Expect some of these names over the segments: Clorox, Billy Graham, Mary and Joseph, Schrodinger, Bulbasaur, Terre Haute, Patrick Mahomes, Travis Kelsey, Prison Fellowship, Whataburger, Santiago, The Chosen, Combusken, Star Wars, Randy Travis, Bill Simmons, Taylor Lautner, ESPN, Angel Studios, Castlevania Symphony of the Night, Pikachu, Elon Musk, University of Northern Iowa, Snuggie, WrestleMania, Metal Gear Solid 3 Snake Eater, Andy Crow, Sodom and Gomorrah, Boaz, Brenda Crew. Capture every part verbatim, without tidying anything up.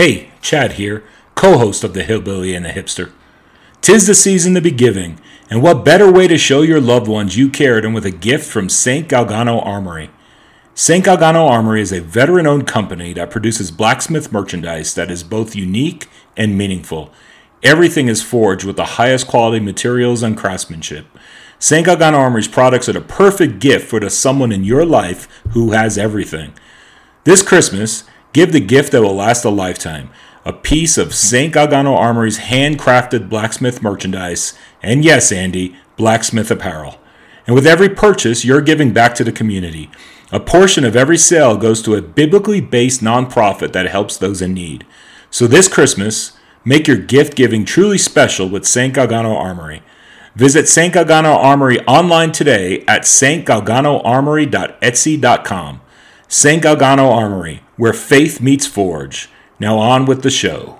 Hey, Chad here, co-host of the Hillbilly and the Hipster. Tis the season to be giving, and what better way to show your loved ones you care than with a gift from Saint Galgano Armory. Saint Galgano Armory is a veteran-owned company that produces blacksmith merchandise that is both unique and meaningful. Everything is forged with the highest quality materials and craftsmanship. Saint Galgano Armory's products are the perfect gift for the someone in your life who has everything. This Christmas, give the gift that will last a lifetime. A piece of Saint Galgano Armory's handcrafted blacksmith merchandise, and yes, Andy, blacksmith apparel. And with every purchase, you're giving back to the community. A portion of every sale goes to a biblically based nonprofit that helps those in need. So this Christmas, make your gift giving truly special with Saint Galgano Armory. Visit Saint Galgano Armory online today at st galgano armory dot etsy dot com. Saint Galgano Armory, where faith meets forge. Now on with the show.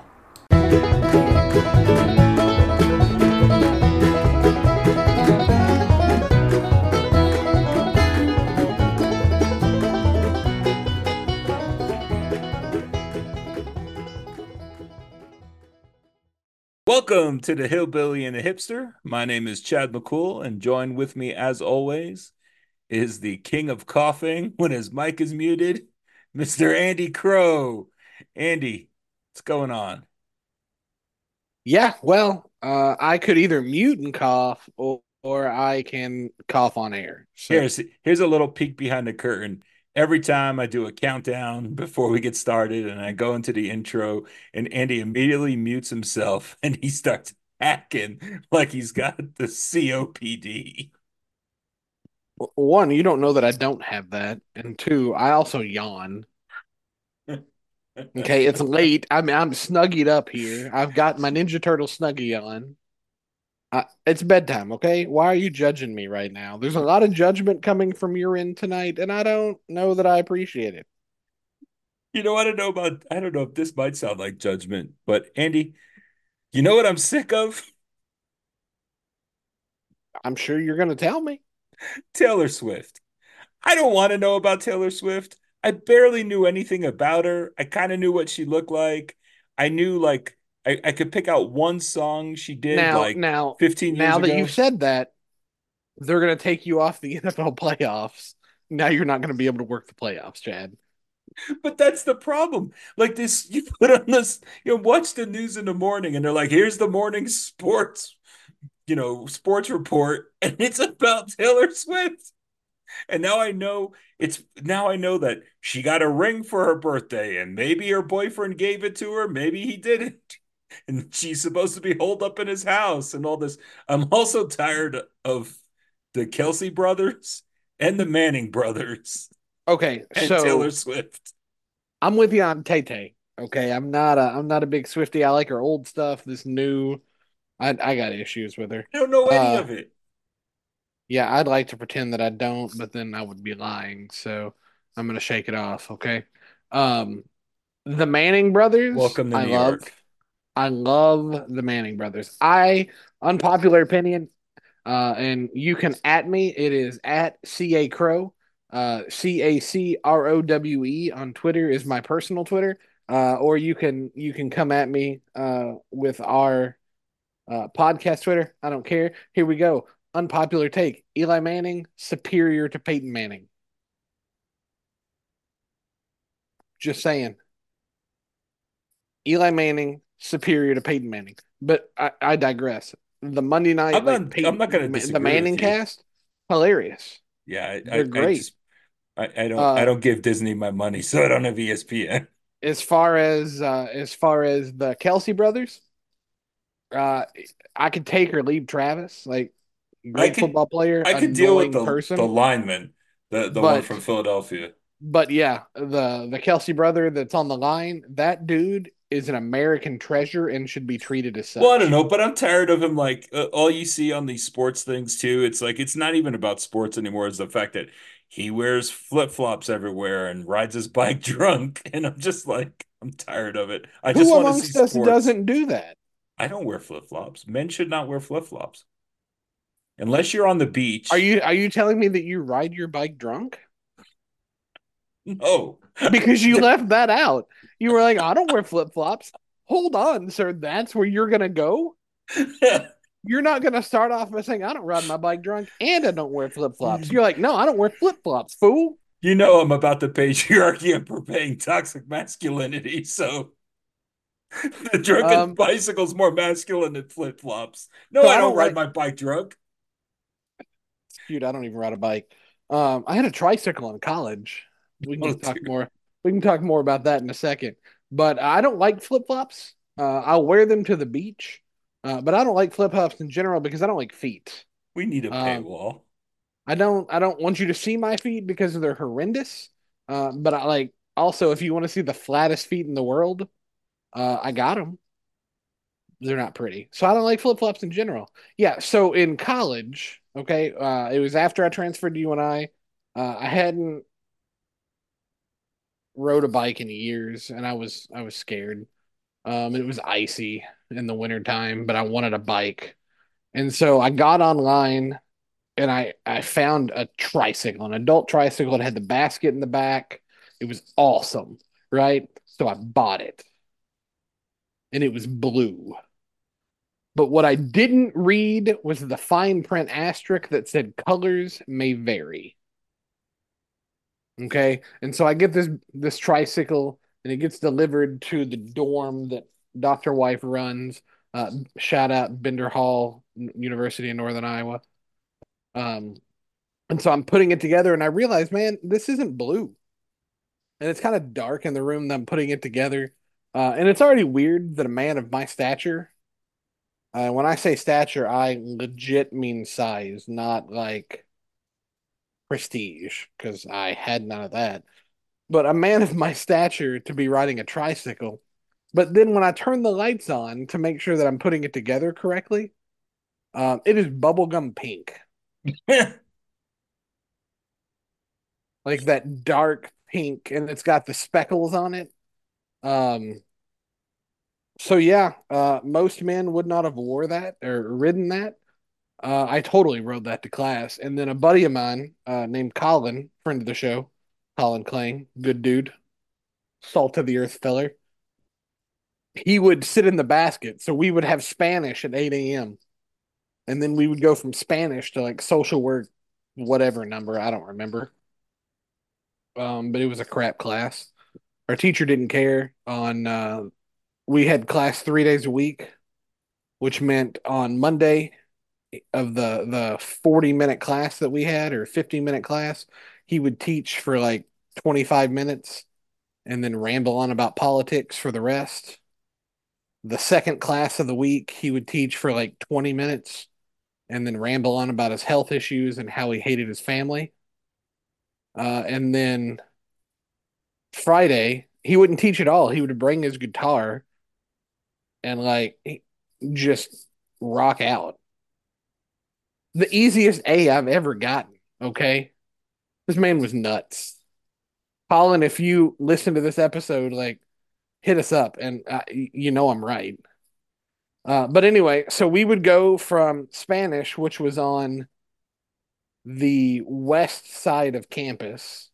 Welcome to the Hillbilly and the Hipster. My name is Chad McCool, and joined with me as always is the king of coughing when his mic is muted, Mister Andy Crow. Andy, what's going on? Yeah, well, uh, I could either mute and cough, or, or I can cough on air. So. Here's, here's a little peek behind the curtain. Every time I do a countdown before we get started, and I go into the intro, and Andy immediately mutes himself, and he starts hacking like he's got the C O P D. One, you don't know that I don't have that, and two, I also yawn. Okay, it's late. I'm I'm snuggied up here. I've got my Ninja Turtle snuggie on. Uh, it's bedtime, okay? Why are you judging me right now? There's a lot of judgment coming from your end tonight, and I don't know that I appreciate it. You know, I don't know about. I don't know if this might sound like judgment, but Andy, you know what I'm sick of? I'm sure you're going to tell me. Taylor Swift. I don't want to know about Taylor Swift. I barely knew anything about her. I kind of knew what she looked like. I knew, like, I, I could pick out one song she did, now, like, now, fifteen years now ago. Now that you've said that, they're going to take you off the N F L playoffs. Now you're not going to be able to work the playoffs, Chad. But that's the problem. Like, this, you put on this, you know, watch the news in the morning, and they're like, here's the morning sports, you know, sports report, and it's about Taylor Swift. And now I know it's now I know that she got a ring for her birthday, and maybe her boyfriend gave it to her. Maybe he didn't. And she's supposed to be holed up in his house and all this. I'm also tired of the Kelsey brothers and the Manning brothers. Okay. And so Taylor Swift. I'm with you on Tay Tay. Okay. I'm not a I'm not a big Swiftie. I like her old stuff. This new I I got issues with her. I don't know any uh, of it. Yeah, I'd like to pretend that I don't, but then I would be lying. So I'm going to shake it off, okay? Um, the Manning brothers. Welcome to I New love, York. I love the Manning brothers. I, unpopular opinion, uh, and you can at me. It is at C A Crow. Uh, C A C R O W E on Twitter is my personal Twitter. Uh, or you can you can come at me uh, with our uh, podcast Twitter. I don't care. Here we go. Unpopular take. Eli Manning, superior to Peyton Manning. Just saying. Eli Manning, superior to Peyton Manning. But I, I digress. The Monday night, I'm like, not, Peyton, I'm not gonna the Manning cast, hilarious. Yeah, I, they're I, great. I, just, I, I don't, uh, I don't give Disney my money, so I don't have E S P N. As far as, uh, as far as the Kelsey brothers, uh, I could take or leave Travis, like. Great I could, football player. I could deal with the, person, the lineman, the, the but, one from Philadelphia. But yeah, the, the Kelsey brother that's on the line, that dude is an American treasure and should be treated as such. Well, I don't know, but I'm tired of him. Like, uh, all you see on these sports things, too, it's like it's not even about sports anymore. It's the fact that he wears flip-flops everywhere and rides his bike drunk. And I'm just like, I'm tired of it. I Who just want to see sports. Who amongst us doesn't do that? I don't wear flip-flops. Men should not wear flip-flops. Unless you're on the beach. Are you are you telling me that you ride your bike drunk? No. Because you left that out. You were like, I don't wear flip-flops. Hold on, sir. That's where you're going to go? You're not going to start off by saying, I don't ride my bike drunk and I don't wear flip-flops. You're like, no, I don't wear flip-flops, fool. You know I'm about the patriarchy and purveying toxic masculinity, so the drunken um, bicycle's more masculine than flip-flops. No, so I, don't I don't ride like... my bike drunk. Dude, I don't even ride a bike. Um, I had a tricycle in college. We can oh, talk dude. more. We can talk more about that in a second. But I don't like flip-flops. Uh, I'll wear them to the beach. Uh, but I don't like flip-flops in general because I don't like feet. We need a paywall. Um, I don't I don't want you to see my feet because they're horrendous. Uh, but I like also, if you want to see the flattest feet in the world, uh, I got them. They're not pretty. So I don't like flip-flops in general. Yeah, so in college, okay, uh, it was after I transferred to U N I. Uh, I hadn't rode a bike in years, and I was I was scared. Um, it was icy in the wintertime, but I wanted a bike. And so I got online, and I, I found a tricycle, an adult tricycle. It had the basket in the back. It was awesome, right? So I bought it. And it was blue. But what I didn't read was the fine print asterisk that said colors may vary. Okay? And so I get this this tricycle, and it gets delivered to the dorm that Doctor Wife runs. Uh, shout out Bender Hall, University of Northern Iowa. Um, and so I'm putting it together, and I realized, man, this isn't blue, and it's kind of dark in the room that I'm putting it together. Uh, and it's already weird that a man of my stature, uh, when I say stature, I legit mean size, not like prestige, because I had none of that. But a man of my stature to be riding a tricycle. But then when I turn the lights on to make sure that I'm putting it together correctly, um, it is bubblegum pink. Like that dark pink, and it's got the speckles on it. Um, so yeah, uh, most men would not have wore that or ridden that. Uh, I totally rode that to class. And then a buddy of mine, uh, named Colin, friend of the show, Colin Clang, good dude, salt of the earth feller. He would sit in the basket. So we would have Spanish at eight a.m. And then we would go from Spanish to like social work, whatever number. I don't remember. Um, but it was a crap class. Our teacher didn't care. On uh, we had class three days a week, which meant on Monday of the the forty minute class that we had, or fifty minute class, he would teach for like twenty-five minutes and then ramble on about politics for the rest. The second class of the week, he would teach for like twenty minutes and then ramble on about his health issues and how he hated his family. Uh, and then Friday, he wouldn't teach at all. He would bring his guitar and like just rock out. The easiest A I've ever gotten, okay? This man was nuts. Colin, if you listen to this episode, like, hit us up, and uh, you know I'm right. Uh, but anyway, so we would go from Spanish, which was on the west side of campus,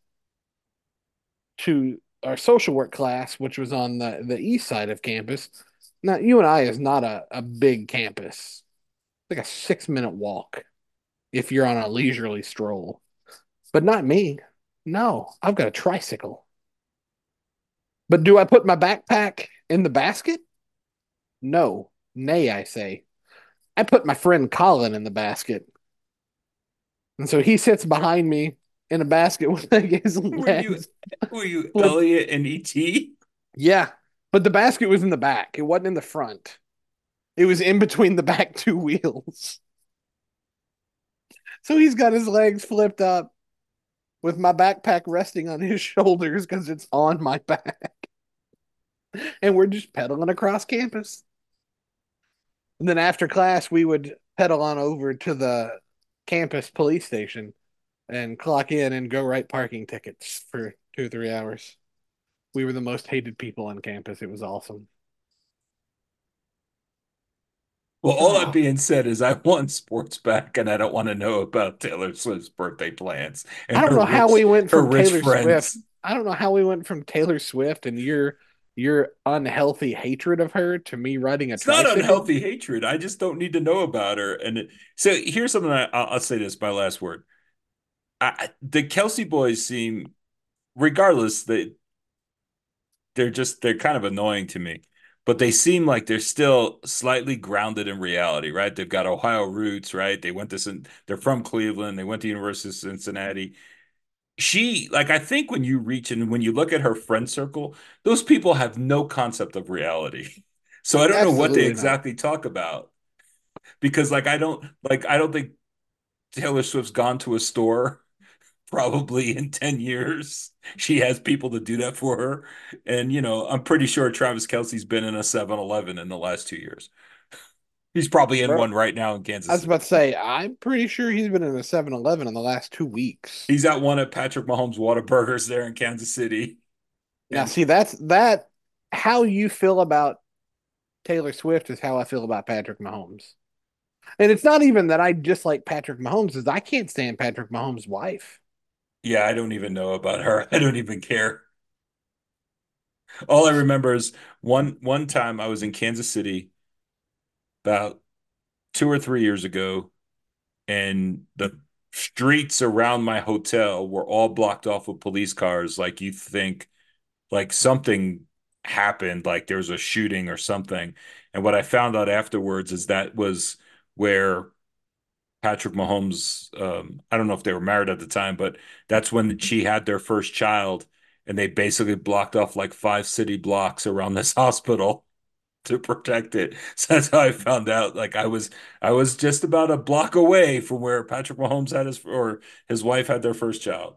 to our social work class, which was on the, the east side of campus. Now, U N I is not a, a big campus. It's like a six-minute walk if you're on a leisurely stroll. But not me. No, I've got a tricycle. But do I put my backpack in the basket? No. Nay, I say. I put my friend Colin in the basket. And so he sits behind me in a basket with like his legs. Were you, were you Elliot and E T? Yeah. But the basket was in the back. It wasn't in the front. It was in between the back two wheels. So he's got his legs flipped up with my backpack resting on his shoulders because it's on my back. And we're just pedaling across campus. And then after class, we would pedal on over to the campus police station and clock in and go write parking tickets for two or three hours. We were the most hated people on campus. It was awesome. Well, all that being said is I want sports back, and I don't want to know about Taylor Swift's birthday plans. And I don't know rich, how we went from Taylor friends. Swift. I don't know how we went from Taylor Swift and your your unhealthy hatred of her to me writing a. It's not unhealthy hatred. I just don't need to know about her. And it, so here's something. I, I'll, I'll say this. My last word. I, the Kelsey boys seem, regardless, they they're just they're kind of annoying to me. But they seem like they're still slightly grounded in reality, right? They've got Ohio roots, right? They went to they're from Cleveland. They went to University of Cincinnati. She, like, I think when you reach and when you look at her friend circle, those people have no concept of reality. So I don't Absolutely know what they exactly not. talk about, because, like, I don't like I don't think Taylor Swift's gone to a store probably in ten years. She has people to do that for her. And, you know, I'm pretty sure Travis Kelsey's been in a seven eleven in the last two years. He's probably in Bro, one right now in Kansas City. I was about to say, I'm pretty sure he's been in a seven eleven in the last two weeks. He's at one at Patrick Mahomes Whataburgers there in Kansas City. Now, and see, that's that. How you feel about Taylor Swift is how I feel about Patrick Mahomes. And it's not even that I dislike Patrick Mahomes. Is I can't stand Patrick Mahomes' wife. Yeah, I don't even know about her. I don't even care. All I remember is one one time I was in Kansas City about two or three years ago, and the streets around my hotel were all blocked off with police cars. Like, you think like something happened, like there was a shooting or something. And what I found out afterwards is that was where Patrick Mahomes, um, I don't know if they were married at the time, but that's when she had their first child, and they basically blocked off like five city blocks around this hospital to protect it. So that's how I found out. Like, I was, I was just about a block away from where Patrick Mahomes had his, or his wife had their first child.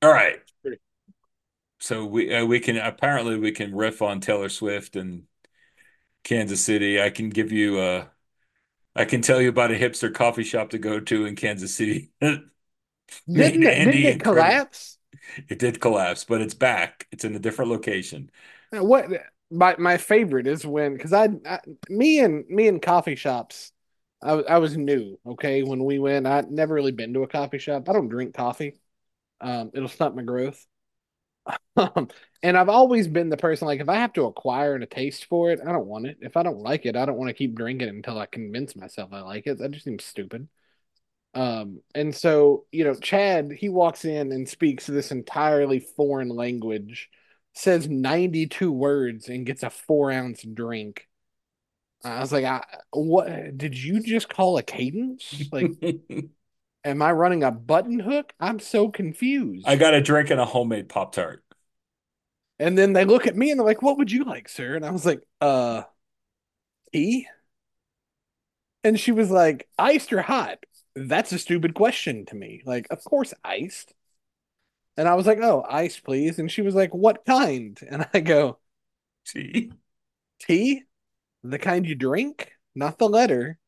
All right. So we, uh, we can, apparently we can riff on Taylor Swift and Kansas City. I can give you a, I can tell you about a hipster coffee shop to go to in Kansas City. didn't it, didn't it collapse? It did collapse, but it's back. It's in a different location. Now, what my my favorite is when, because I, I me and me and coffee shops, I, I was new. Okay, when we went, I'd never really been to a coffee shop. I don't drink coffee. Um, it'll stunt my growth. And I've always been the person, like, if I have to acquire a taste for it, I don't want it. If I don't like it, I don't want to keep drinking it until I convince myself I like it. That just seems stupid. Um, and so, you know, Chad, he walks in and speaks this entirely foreign language, says ninety-two words, and gets a four-ounce drink. I was like, I, what? Did you just call a cadence? Like... Am I running a button hook? I'm so confused. I got a drink and a homemade Pop-Tart. And then they look at me and they're like, what would you like, sir? And I was like, uh, tea? And she was like, iced or hot? That's a stupid question to me. Like, of course, iced. And I was like, oh, iced, please. And she was like, what kind? And I go, tea. Tea? The kind you drink? Not the letter.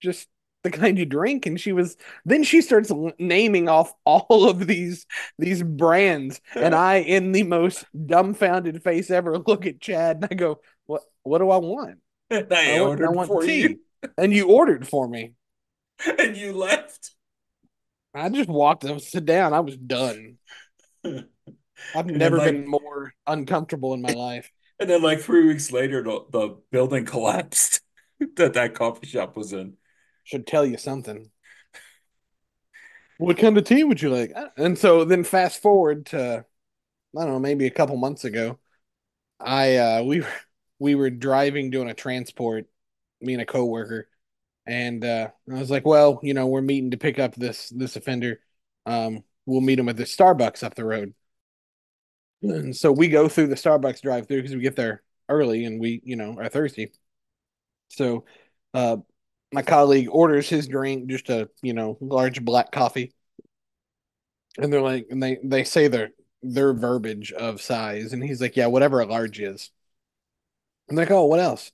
Just the kind you drink. And she was then she starts naming off all of these these brands, and I, in the most dumbfounded face ever, look at Chad and I go, what what do I want? And I, I ordered I want for tea. You and you ordered for me and you left. I just walked up, sit down. I was done. I've never like, been more uncomfortable in my life. And then like three weeks later the, the building collapsed that that coffee shop was in. Should tell you something. What kind of tea would you like? And so then fast forward to, I don't know, maybe a couple months ago, I uh, we were, we were driving, doing a transport, me and a coworker, and uh, I was like, well, you know, we're meeting to pick up this this offender. Um, we'll meet him at the Starbucks up the road. And so we go through the Starbucks drive-through because we get there early and we, you know, are thirsty. So, uh. My colleague orders his drink, just a, you know, large black coffee. And they're like, and they, they say their, their verbiage of size. And he's like, yeah, whatever a large is. I'm like, oh, what else?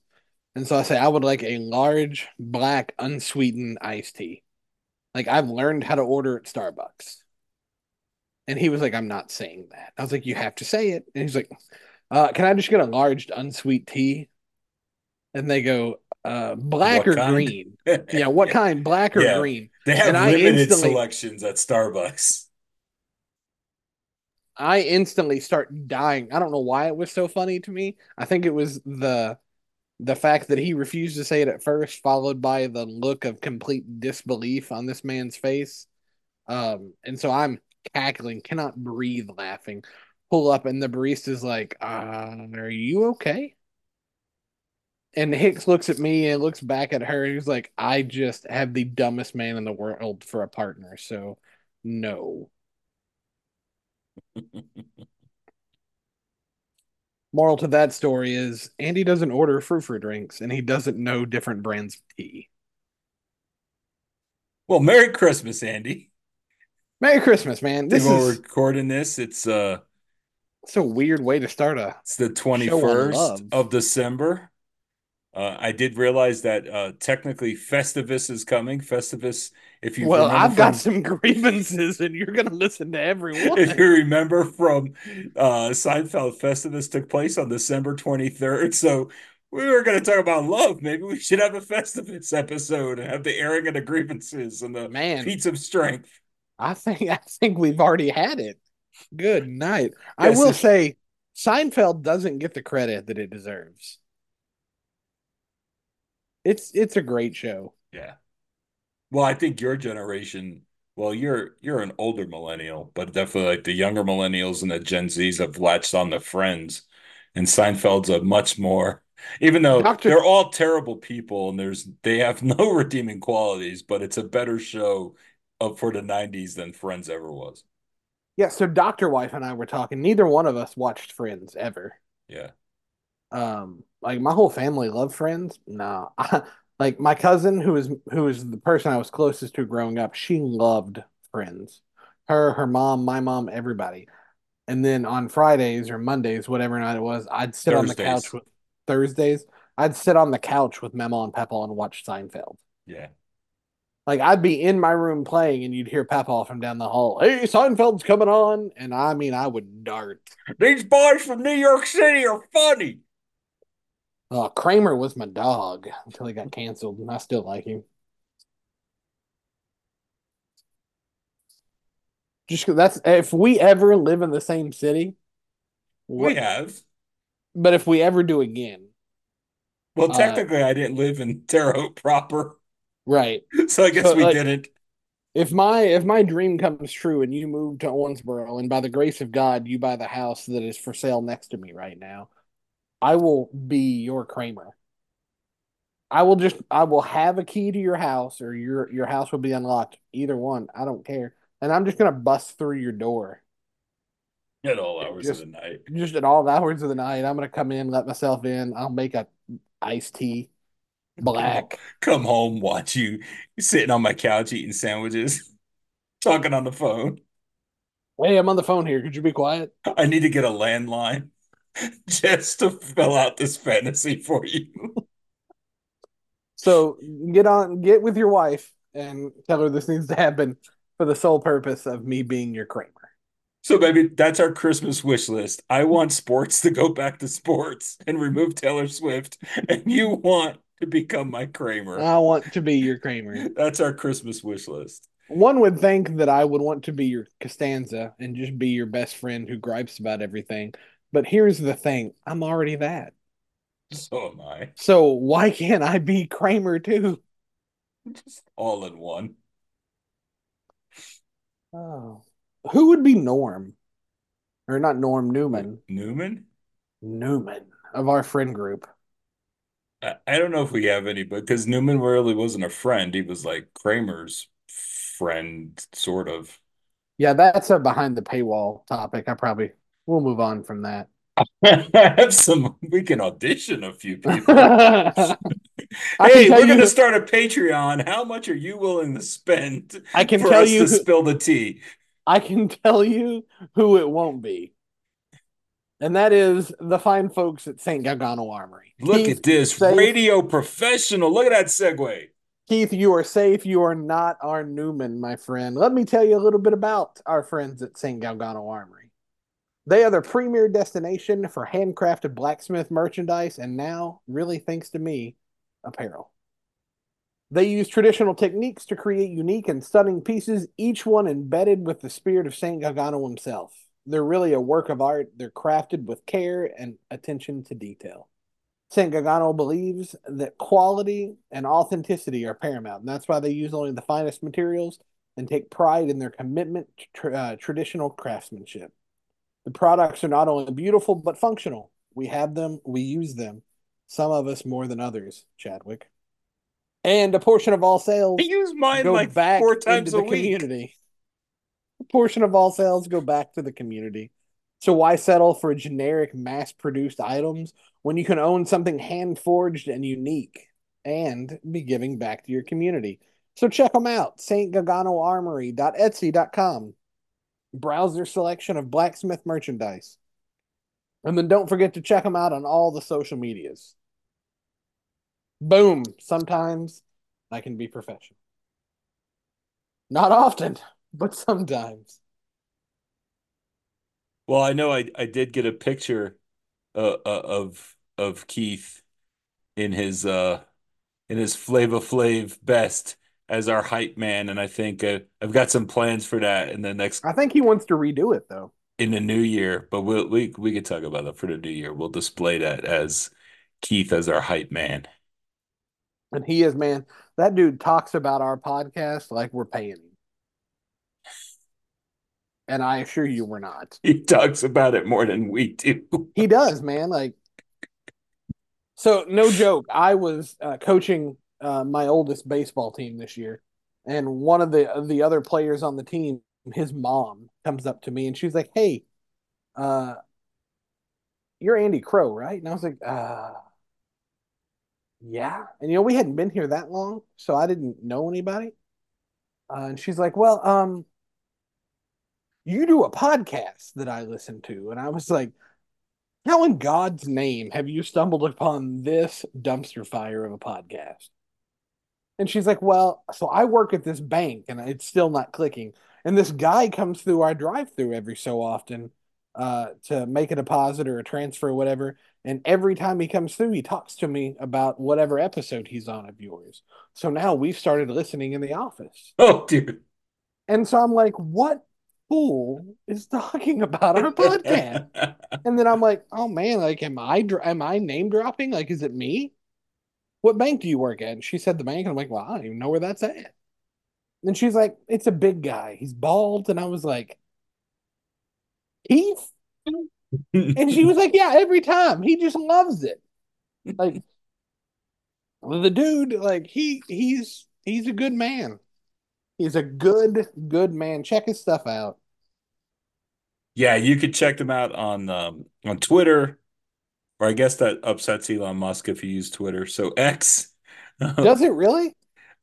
And so I say, I would like a large black unsweetened iced tea. Like, I've learned how to order at Starbucks. And he was like, I'm not saying that. I was like, you have to say it. And he's like, uh, can I just get a large unsweet tea? And they go, Uh, black what or kind? green? Yeah, what yeah. kind? Black or yeah. green? They have and limited selections at Starbucks. I instantly start dying. I don't know why it was so funny to me. I think it was the the fact that he refused to say it at first, followed by the look of complete disbelief on this man's face. Um, and so I'm cackling, cannot breathe laughing. Pull up, and the barista's like, uh, are you okay? And Hicks looks at me and looks back at her, and he's like, I just have the dumbest man in the world for a partner, so no. Moral to that story is Andy doesn't order frou-frou drinks, and he doesn't know different brands of tea. Well, Merry Christmas, Andy. Merry Christmas, man. This People is recording this. It's uh, it's a weird way to start a. It's the twenty-first of December. Uh, I did realize that uh, technically Festivus is coming. Festivus, if you well, I've from, got some grievances, and you're going to listen to everyone. If you remember from uh, Seinfeld, Festivus took place on December twenty-third. So we were going to talk about love. Maybe we should have a Festivus episode and have the airing of the grievances and the man, feats of strength. I think I think we've already had it. Good night. I yes, will say Seinfeld doesn't get the credit that it deserves. It's it's a great show. Yeah. Well, I think your generation, well, you're you're an older millennial, but definitely like the younger millennials and the Gen Zs have latched on to Friends, and Seinfeld's a much more, even though Doctor they're all terrible people and there's they have no redeeming qualities, but it's a better show of for the nineties than Friends ever was. Yeah, so Doctor Wife and I were talking. Neither one of us watched Friends ever. Yeah. Um, like my whole family loved Friends. No, I, like my cousin, who is who is the person I was closest to growing up, she loved Friends. Her, her mom, my mom, everybody. And then on Fridays or Mondays, whatever night it was, I'd sit Thursdays. on the couch with Thursdays. I'd sit on the couch with Memo and Peppa and watch Seinfeld. Yeah, like I'd be in my room playing, and you'd hear Peppa from down the hall. Hey, Seinfeld's coming on, and I mean, I would dart. These boys from New York City are funny. Uh, Kramer was my dog until he got canceled, and I still like him. Just that's if we ever live in the same city, we, we have. But if we ever do again, well, technically, uh, I didn't live in Terre Haute proper, right? So I guess so, we like, didn't. If my if my dream comes true and you move to Owensboro, and by the grace of God, you buy the house that is for sale next to me right now, I will be your Kramer. I will just, I will have a key to your house, or your your house will be unlocked. Either one, I don't care. And I'm just going to bust through your door. At all hours just, of the night. Just at all hours of the night. I'm going to come in, let myself in. I'll make a iced tea, black. Come home, watch you sitting on my couch eating sandwiches, talking on the phone. Hey, I'm on the phone here. Could you be quiet? I need to get a landline. Just to fill out this fantasy for you. So get on, get with your wife and tell her this needs to happen for the sole purpose of me being your Kramer. So, baby, that's our Christmas wish list. I want sports to go back to sports and remove Taylor Swift, and you want to become my Kramer. I want to be your Kramer. That's our Christmas wish list. One would think that I would want to be your Costanza and just be your best friend who gripes about everything. But here's the thing. I'm already that. So am I. So why can't I be Kramer, too? Just all in one. Oh. Who would be Norm? Or not Norm, Newman. Newman? Newman, of our friend group. I, I don't know if we have any, but because Newman really wasn't a friend. He was like Kramer's friend, sort of. Yeah, that's a behind the paywall topic. I probably... We'll move on from that. I have some. We can audition a few people. Hey, we're going to start a Patreon. How much are you willing to spend? I can for tell us you to who, spill the tea. I can tell you who it won't be, and that is the fine folks at Saint Galgano Armory. Look Keith, at this safe. Radio professional. Look at that segue. Keith, you are safe. You are not our Newman, my friend. Let me tell you a little bit about our friends at Saint Galgano Armory. They are the premier destination for handcrafted blacksmith merchandise, and now, really thanks to me, apparel. They use traditional techniques to create unique and stunning pieces, each one embedded with the spirit of Saint Galgano himself. They're really a work of art. They're crafted with care and attention to detail. Saint Galgano believes that quality and authenticity are paramount, and that's why they use only the finest materials and take pride in their commitment to tra- uh, traditional craftsmanship. The products are not only beautiful, but functional. We have them, we use them, some of us more than others, Chadwick. And a portion of all sales I use mine go like back four times into a the week. community. A portion of all sales go back to the community. So why settle for generic mass-produced items when you can own something hand-forged and unique and be giving back to your community? So check them out, saint galgano armory dot etsy dot com. Browse their selection of blacksmith merchandise. And then don't forget to check them out on all the social medias. Boom. Sometimes I can be professional. Not often, but sometimes. Well, I know I, I did get a picture uh, of of Keith in his uh in his Flava Flav best as our hype man, and I think uh, I've got some plans for that in the next. I think he wants to redo it though in the new year, but we'll, we we could talk about that for the new year. We'll display that as Keith as our hype man. And he is, man, that dude talks about our podcast like we're paying him. And I assure you we're not. He talks about it more than we do. He does, man. Like, so no joke. I was uh, coaching uh, my oldest baseball team this year. And one of the of the other players on the team, his mom, comes up to me and she's like, hey, uh, you're Andy Crow, right? And I was like, uh... yeah. And, you know, we hadn't been here that long, so I didn't know anybody. Uh, and she's like, well, um, you do a podcast that I listen to. And I was like, how in God's name have you stumbled upon this dumpster fire of a podcast? And she's like, well, so I work at this bank and it's still not clicking. And this guy comes through our drive-thru every so often uh, to make a deposit or a transfer or whatever. And every time he comes through, he talks to me about whatever episode he's on of yours. So now we've started listening in the office. Oh, dude. And so I'm like, what fool is talking about our podcast? And then I'm like, oh, man, like, am I am I name dropping? Like, is it me? What bank do you work at? And she said the bank. And I'm like, well, I don't even know where that's at. And she's like, it's a big guy. He's bald. And I was like, Keith? And she was like, yeah, every time. He just loves it. Like, the dude, like, he he's he's a good man. He's a good, good man. Check his stuff out. Yeah, you could check him out on um, on Twitter. Or I guess that upsets Elon Musk if you use Twitter. So X. Does it really?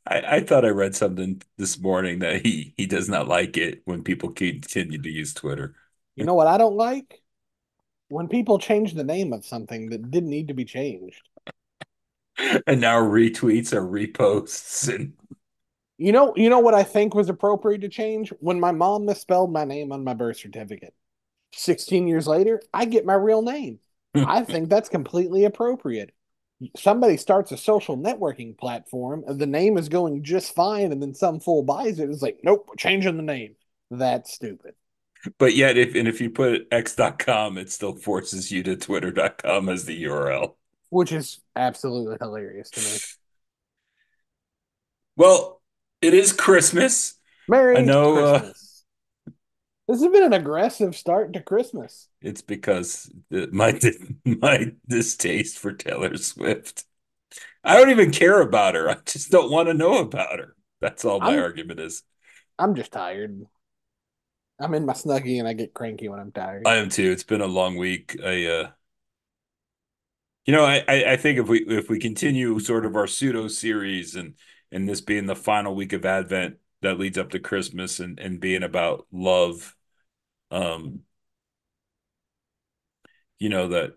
I, I thought I read something this morning that he, he does not like it when people continue to use Twitter. You know what I don't like? When people change the name of something that didn't need to be changed. And now retweets or reposts. And... You know, you know what I think was appropriate to change? When my mom misspelled my name on my birth certificate. sixteen years later, I get my real name. I think that's completely appropriate. Somebody starts a social networking platform, and the name is going just fine, and then some fool buys it. It's like, nope, we're changing the name. That's stupid. But yet, if and if you put x dot com, it still forces you to twitter dot com as the U R L. Which is absolutely hilarious to me. Well, it is Christmas. Merry I know, Christmas. Uh, this has been an aggressive start to Christmas. It's because my, my distaste for Taylor Swift. I don't even care about her. I just don't want to know about her. That's all my I'm, argument is. I'm just tired. I'm in my Snuggie and I get cranky when I'm tired. I am too. It's been a long week. I, uh, you know, I, I think if we if we continue sort of our pseudo series and and this being the final week of Advent that leads up to Christmas and, and being about love, um, you know that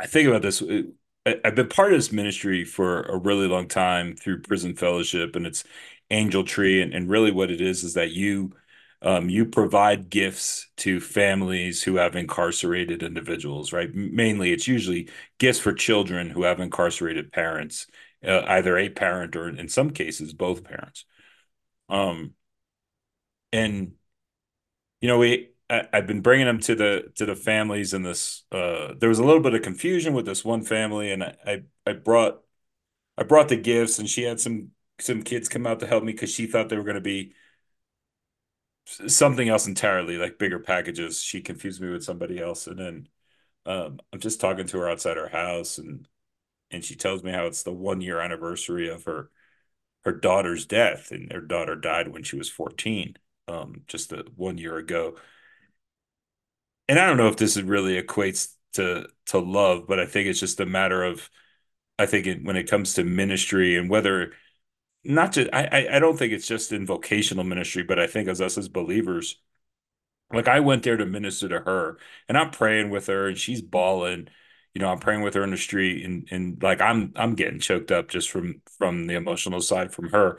I think about this. It, I, I've been part of this ministry for a really long time through Prison Fellowship and it's Angel Tree and, and really what it is is that you. Um, you provide gifts to families who have incarcerated individuals, right? Mainly, it's usually gifts for children who have incarcerated parents, uh, either a parent or, in some cases, both parents. Um, and, you know, we I, I've been bringing them to the to the families in this. Uh, there was a little bit of confusion with this one family, and I I, I brought I brought the gifts, and she had some some kids come out to help me because she thought they were going to be something else entirely, like bigger packages. She confused me with somebody else, and then um, I'm just talking to her outside her house, and and she tells me how it's the one year anniversary of her her daughter's death, and her daughter died when she was fourteen, um, just a, one year ago. And I don't know if this really equates to to love, but I think it's just a matter of, I think it, when it comes to ministry and whether not just, I, I don't think it's just in vocational ministry, but I think as us as believers, like I went there to minister to her and I'm praying with her and she's bawling, you know, I'm praying with her in the street and, and like, I'm, I'm getting choked up just from, from the emotional side from her.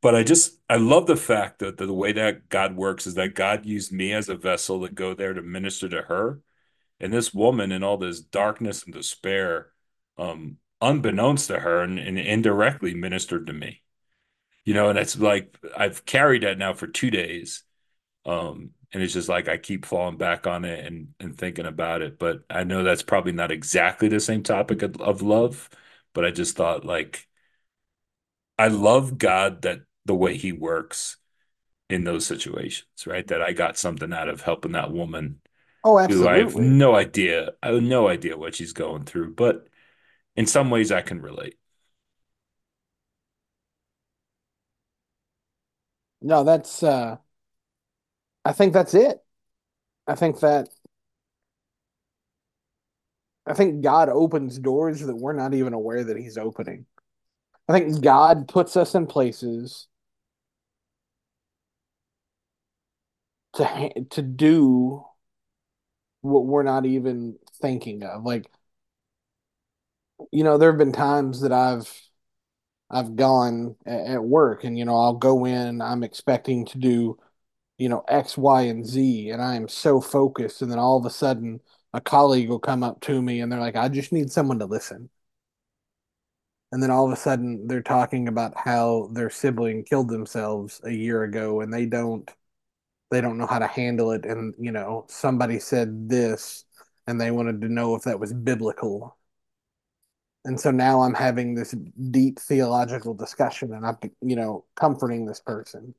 But I just, I love the fact that the way that God works is that God used me as a vessel to go there to minister to her. And this woman in all this darkness and despair, um, unbeknownst to her and, and indirectly ministered to me, you know, and it's like, I've carried that now for two days. Um, and it's just like, I keep falling back on it and, and thinking about it, but I know that's probably not exactly the same topic of, of love, but I just thought like, I love God that the way he works in those situations, right? That I got something out of helping that woman. Oh, absolutely. I have no idea. I have no idea what she's going through, but in some ways I can relate. No, that's, uh, I think that's it. I think that, I think God opens doors that we're not even aware that he's opening. I think God puts us in places to to do what we're not even thinking of. Like, you know, there have been times that I've I've gone at work and, you know, I'll go in, I'm expecting to do, you know, X, Y, and Z, and I am so focused. And then all of a sudden a colleague will come up to me and they're like, I just need someone to listen. And then all of a sudden they're talking about how their sibling killed themselves a year ago and they don't, they don't know how to handle it. And, you know, somebody said this and they wanted to know if that was biblical. And so now I'm having this deep theological discussion and I'm, you know, comforting this person.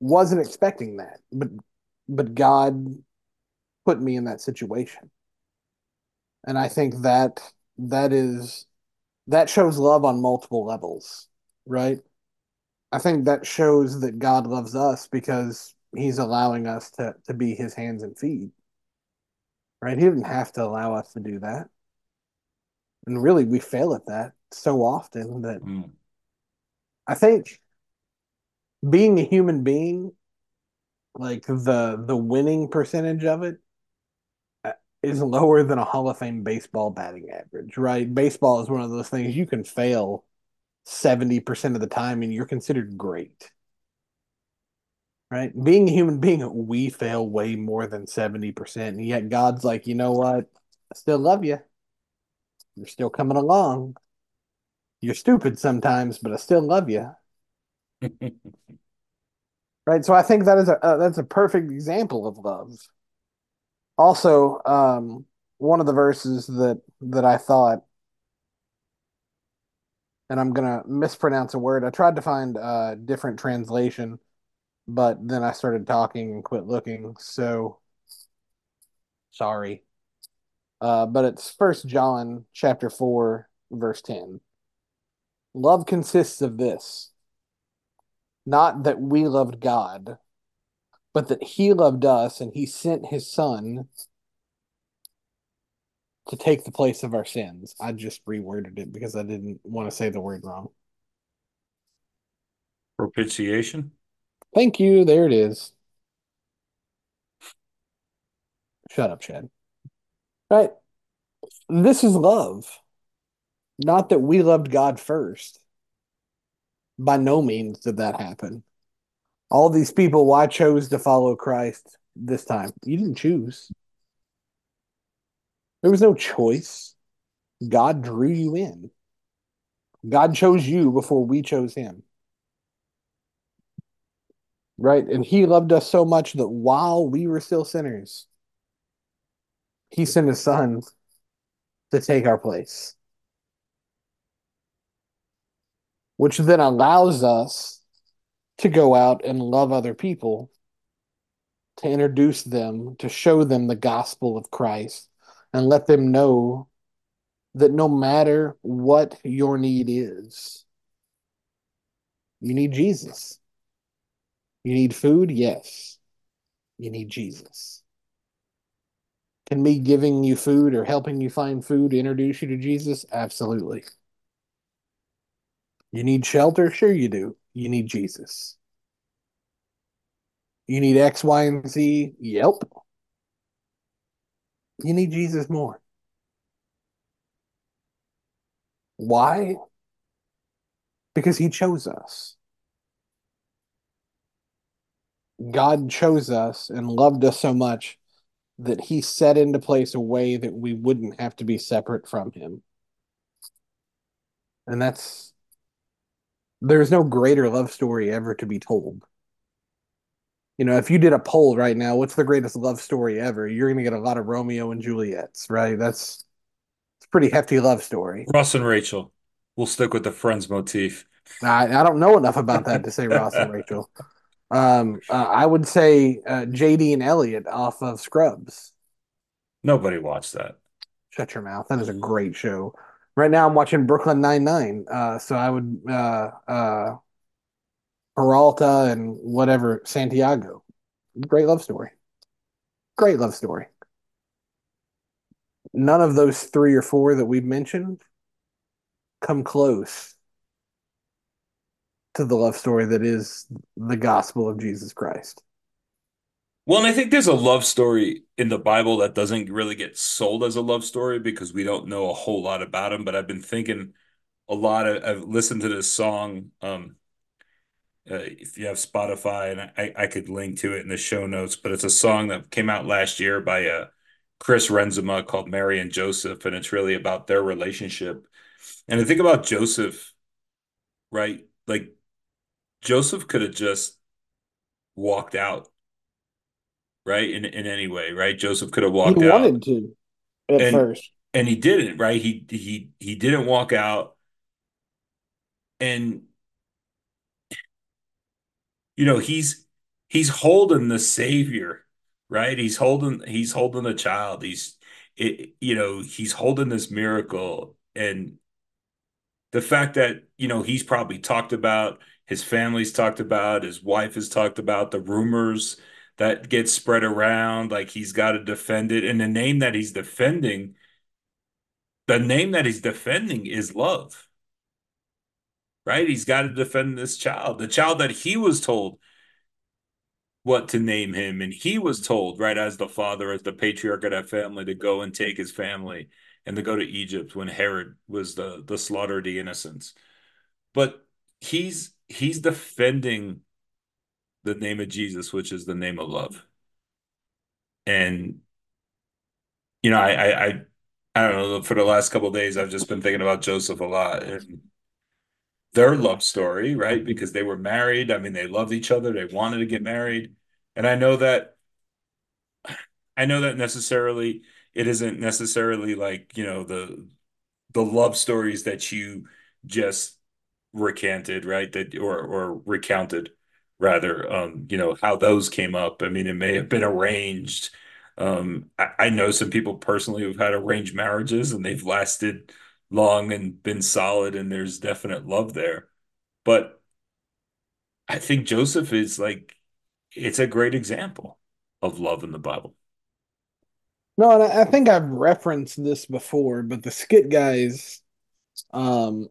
Wasn't expecting that, but but God put me in that situation. And I think that that is, that shows love on multiple levels, right? I think that shows that God loves us because he's allowing us to, to be his hands and feet, right? He didn't have to allow us to do that. And really, we fail at that so often that mm. I think being a human being, like the the winning percentage of it is lower than a Hall of Fame baseball batting average, right? Baseball is one of those things you can fail seventy percent of the time and you're considered great, right? Being a human being, we fail way more than seventy percent. And yet God's like, you know what? I still love you. You're still coming along. You're stupid sometimes, but I still love you. Right? So I think that is a uh, that's a perfect example of love. Also, um, one of the verses that, that I thought, and I'm going to mispronounce a word. I tried to find a different translation, but then I started talking and quit looking. So, sorry. Uh, but it's First John chapter four, verse ten. Love consists of this, not that we loved God, but that he loved us and he sent his son to take the place of our sins. I just reworded it because I didn't want to say the word wrong. Propitiation? Thank you. There it is. Shut up, Chad. Right? This is love. Not that we loved God first. By no means did that happen. All these people, why chose to follow Christ this time? You didn't choose. There was no choice. God drew you in. God chose you before we chose him. Right. And he loved us so much that while we were still sinners, he sent his son to take our place. Which then allows us to go out and love other people, to introduce them, to show them the gospel of Christ, and let them know that no matter what your need is, you need Jesus. You need food? Yes. You need Jesus. Can me giving you food or helping you find food introduce you to Jesus? Absolutely. You need shelter? Sure you do. You need Jesus. You need X, Y, and Z? Yep. You need Jesus more. Why? Because he chose us. God chose us and loved us so much that he set into place a way that we wouldn't have to be separate from him. And that's... there's no greater love story ever to be told. You know, if you did a poll right now, what's the greatest love story ever? You're going to get a lot of Romeo and Juliet's, right? That's it's a pretty hefty love story. Ross and Rachel. We'll stick with the Friends motif. I, I don't know enough about that to say Ross and Rachel. Um, uh, I would say uh, J D and Elliot off of Scrubs. Nobody watched that. Shut your mouth. That is a great show. Right now, I'm watching Brooklyn Nine-Nine, uh, so I would uh, uh, Peralta and whatever, Santiago. Great love story. Great love story. None of those three or four that we've mentioned come close to the love story that is the gospel of Jesus Christ. Well, and I think there's a love story in the Bible that doesn't really get sold as a love story because we don't know a whole lot about him. But I've been thinking a lot. Of, I've listened to this song. Um, uh, if you have Spotify, and I, I could link to it in the show notes, but it's a song that came out last year by uh, Chris Renzema called Mary and Joseph. And it's really about their relationship. And I think about Joseph, right? Like Joseph could have just walked out. Right. In in any way. Right. Joseph could have walked out. He wanted to at first. And he didn't. Right. He he he didn't walk out. And, you know, he's he's holding the Savior. Right. He's holding he's holding the child. He's it, you know, he's holding this miracle. And the fact that, you know, he's probably talked about, his family's talked about, his wife has talked about, the rumors that gets spread around, like he's got to defend it. And the name that he's defending, the name that he's defending is love, right? He's got to defend this child, the child that he was told what to name him. And he was told, right, as the father, as the patriarch of that family, to go and take his family and to go to Egypt when Herod was the, the slaughter of the innocents. But he's he's defending the name of Jesus, which is the name of love. And, you know, I, I, I, I don't know, for the last couple of days, I've just been thinking about Joseph a lot and their love story, right? Because they were married. I mean, they loved each other. They wanted to get married. And I know that, I know that necessarily it isn't necessarily like, you know, the, the love stories that you just recanted, right. That, or, or recounted. Rather, um, you know, how those came up. I mean, it may have been arranged. Um, I, I know some people personally who've had arranged marriages and they've lasted long and been solid, and there's definite love there. But I think Joseph is like, it's a great example of love in the Bible. No, and I think I've referenced this before, but the Skit Guys, um,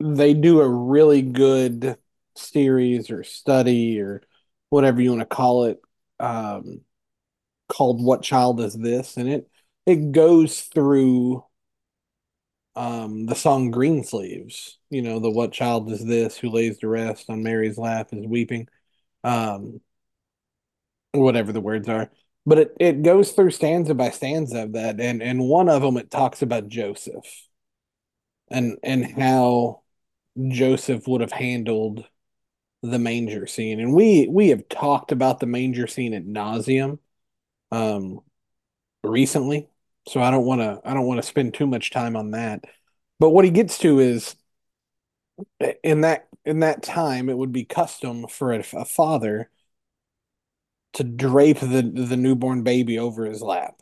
they do a really good series or study or whatever you want to call it, um, called What Child Is This? And it it goes through um, the song Greensleeves, you know, the What Child Is This who lays to rest on Mary's lap is weeping, um, whatever the words are. But it, it goes through stanza by stanza of that, and, and one of them, it talks about Joseph and and how Joseph would have handled the manger scene, and we we have talked about the manger scene ad nauseum um recently, so I don't want to I don't want to spend too much time on that. But what he gets to is in that in that time it would be custom for a, a father to drape the the newborn baby over his lap,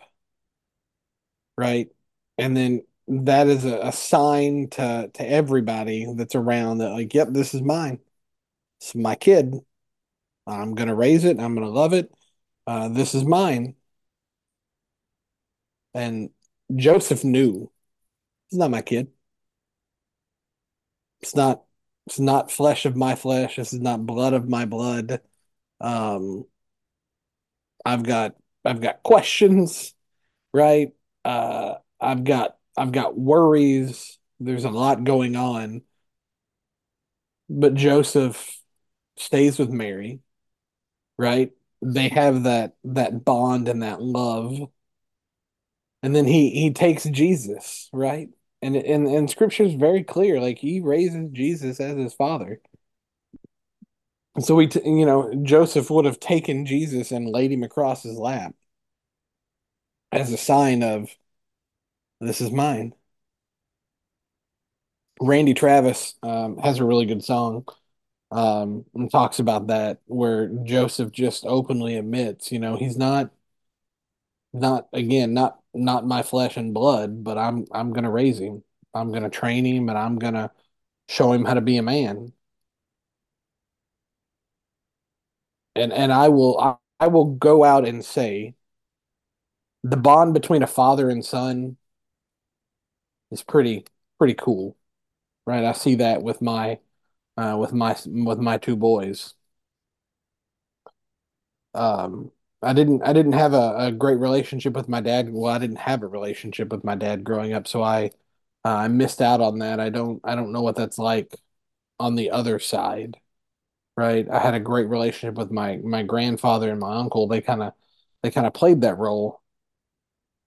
right? And then that is a, a sign to to everybody that's around that, like, yep, this is mine. It's my kid. I'm going to raise it. I'm going to love it. Uh, this is mine. And Joseph knew, it's not my kid. It's not, it's not flesh of my flesh. This is not blood of my blood. Um, I've got, I've got questions, right? Uh, I've got, I've got worries. There's a lot going on. But Joseph stays with Mary, right? They have that that bond and that love. And then he he takes Jesus, right? And and, and scripture is very clear. Like, he raises Jesus as his father. And so we, t- you know, Joseph would have taken Jesus and laid him across his lap as a sign of, this is mine. Randy Travis um, has a really good song um, and talks about that, where Joseph just openly admits, you know, he's not, not again, not not my flesh and blood, but I'm I'm gonna raise him, I'm gonna train him, and I'm gonna show him how to be a man. And and I will I, I will go out and say, the bond between a father and son is pretty pretty cool. Right, I see that with my, uh, with my, with my two boys. Um, I didn't, I didn't have a, a great relationship with my dad. Well, I didn't have a relationship with my dad growing up, so I, uh, I missed out on that. I don't, I don't know what that's like on the other side, right? I had a great relationship with my, my grandfather and my uncle. They kind of, they kind of played that role.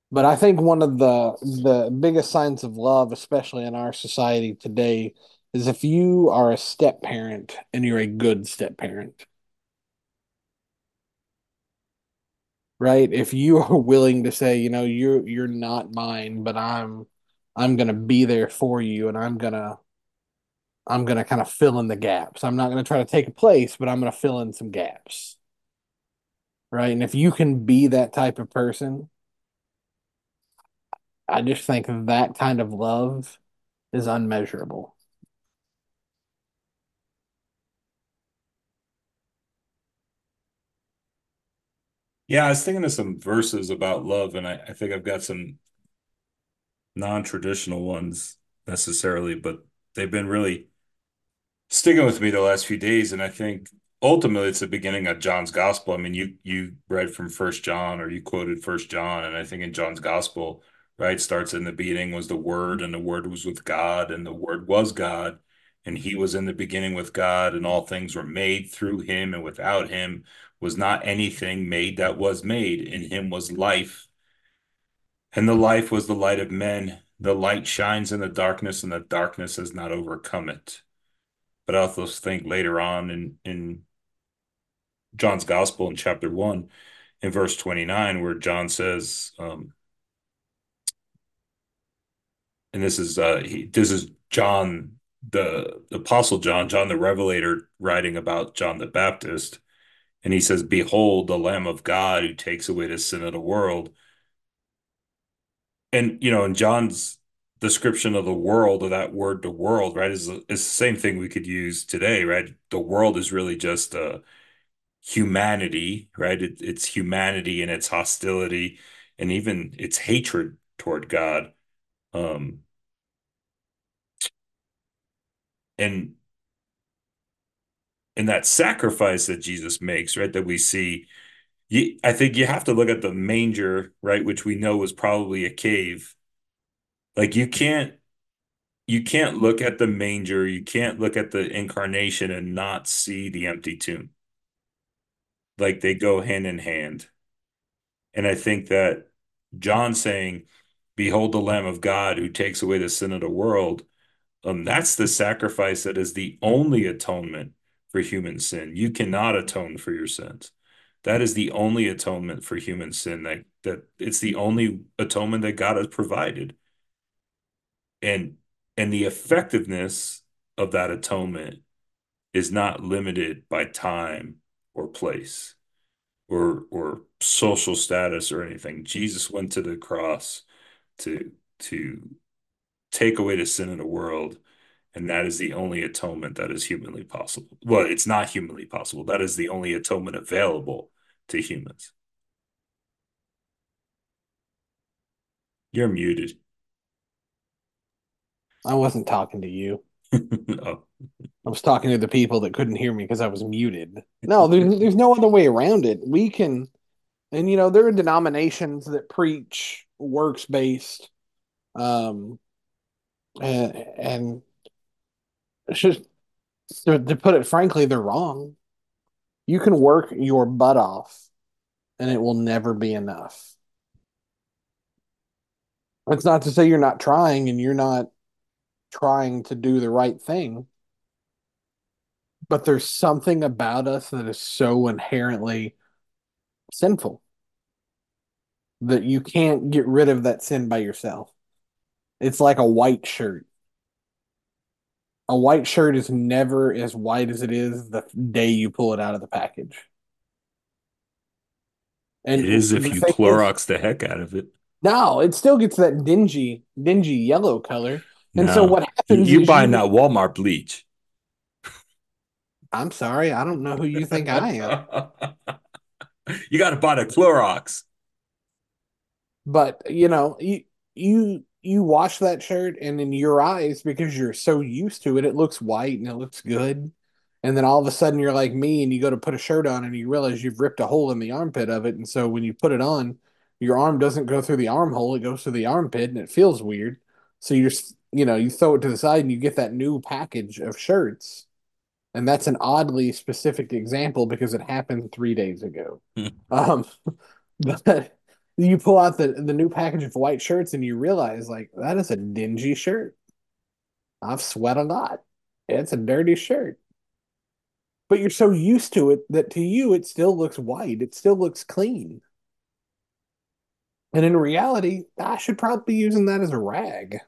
But I think one of the the biggest signs of love, especially in our society today, is if you are a step parent and you're a good step parent, right? If you are willing to say, you know, you're you're not mine, but I'm I'm gonna be there for you, and I'm gonna I'm gonna kind of fill in the gaps. I'm not gonna try to take a place, but I'm gonna fill in some gaps, right? And if you can be that type of person, I just think that kind of love is unmeasurable. Yeah, I was thinking of some verses about love, and I, I think I've got some non-traditional ones necessarily, but they've been really sticking with me the last few days, and I think ultimately it's the beginning of John's Gospel. I mean, you you read from First John, or you quoted First John, and I think in John's Gospel, right, starts, in the beginning was the Word, and the Word was with God, and the Word was God, and he was in the beginning with God, and all things were made through him, and without him was not anything made that was made. In him was life, and the life was the light of men. The light shines in the darkness, and the darkness has not overcome it. But I also think later on in, in John's Gospel, in chapter one, in verse twenty-nine, where John says, um, and this is uh, he, this is John, the, the Apostle John, John the Revelator, writing about John the Baptist. And he says, behold, the Lamb of God who takes away the sin of the world. And, you know, in John's description of the world, or that word, the world, right, is, is the same thing we could use today, right? The world is really just uh, humanity, right? It, it's humanity and its hostility and even its hatred toward God. Um, and, and that sacrifice that Jesus makes, right, that we see, you, I think you have to look at the manger, right, which we know was probably a cave. Like, you can't, you can't look at the manger, you can't look at the incarnation and not see the empty tomb. Like, they go hand in hand. And I think that John saying, behold the Lamb of God who takes away the sin of the world. Um, that's the sacrifice that is the only atonement for human sin. You cannot atone for your sins. That is the only atonement for human sin. That, that it's the only atonement that God has provided. And, and the effectiveness of that atonement is not limited by time or place or, or social status or anything. Jesus went to the cross to, to take away the sin of the world. And that is the only atonement that is humanly possible. Well, it's not humanly possible. That is the only atonement available to humans. You're muted. I wasn't talking to you. Oh. I was talking to the people that couldn't hear me because I was muted. No, there's, there's no other way around it. We can, and you know, there are denominations that preach works-based, um, and, and it's just, to, to put it frankly, they're wrong. You can work your butt off, and it will never be enough. That's not to say you're not trying and you're not trying to do the right thing, but there's something about us that is so inherently sinful that you can't get rid of that sin by yourself. It's like a white shirt. A white shirt is never as white as it is the day you pull it out of the package. And it is if you Clorox the heck out of it. No, it still gets that dingy, dingy yellow color. And no. So what happens? You, you buying you... that Walmart bleach. I'm sorry. I don't know who you think I am. You got to buy the Clorox. But, you know, you, you you wash that shirt, and in your eyes, because you're so used to it, it looks white and it looks good. And then all of a sudden you're like me and you go to put a shirt on and you realize you've ripped a hole in the armpit of it. And so when you put it on, your arm doesn't go through the armhole. It goes through the armpit and it feels weird. So you're, you know, you throw it to the side and you get that new package of shirts. And that's an oddly specific example because it happened three days ago. um, but you pull out the, the new package of white shirts and you realize, like, that is a dingy shirt. I've sweat a lot. It's a dirty shirt. But you're so used to it that to you, it still looks white. It still looks clean. And in reality, I should probably be using that as a rag.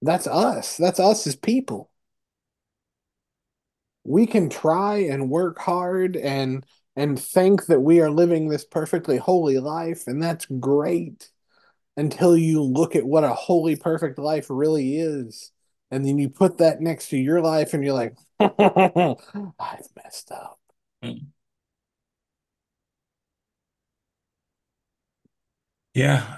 That's us. That's us as people. We can try and work hard and and think that we are living this perfectly holy life, and that's great until you look at what a holy, perfect life really is. And then you put that next to your life, and you're like, I've messed up. Mm. Yeah.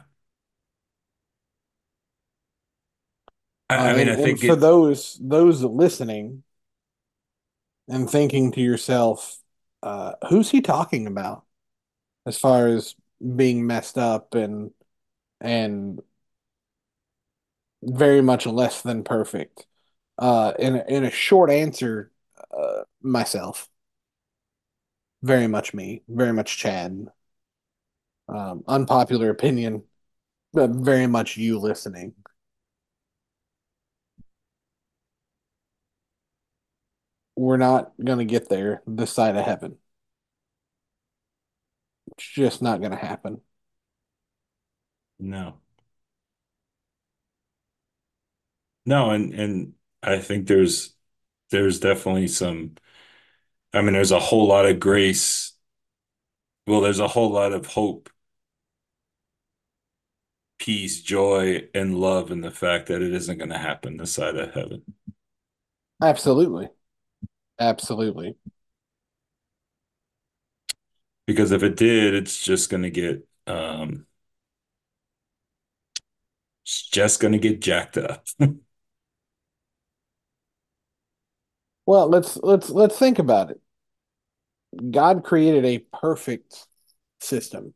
I, I mean, and, I think for it, those those listening and thinking to yourself, uh, who's he talking about as far as being messed up and and very much less than perfect? Uh, in, in a short answer, uh, myself. Very much me. Very much Chad. Um, unpopular opinion, but very much you listening. We're not going to get there this side of heaven. It's just not going to happen. No. No, and, and I think there's there's definitely some, I mean, there's a whole lot of grace. Well, there's a whole lot of hope, peace, joy, and love in the fact that it isn't going to happen this side of heaven. Absolutely. Absolutely. Because if it did, it's just going to get, um, it's just going to get jacked up. Well, let's, let's, let's think about it. God created a perfect system,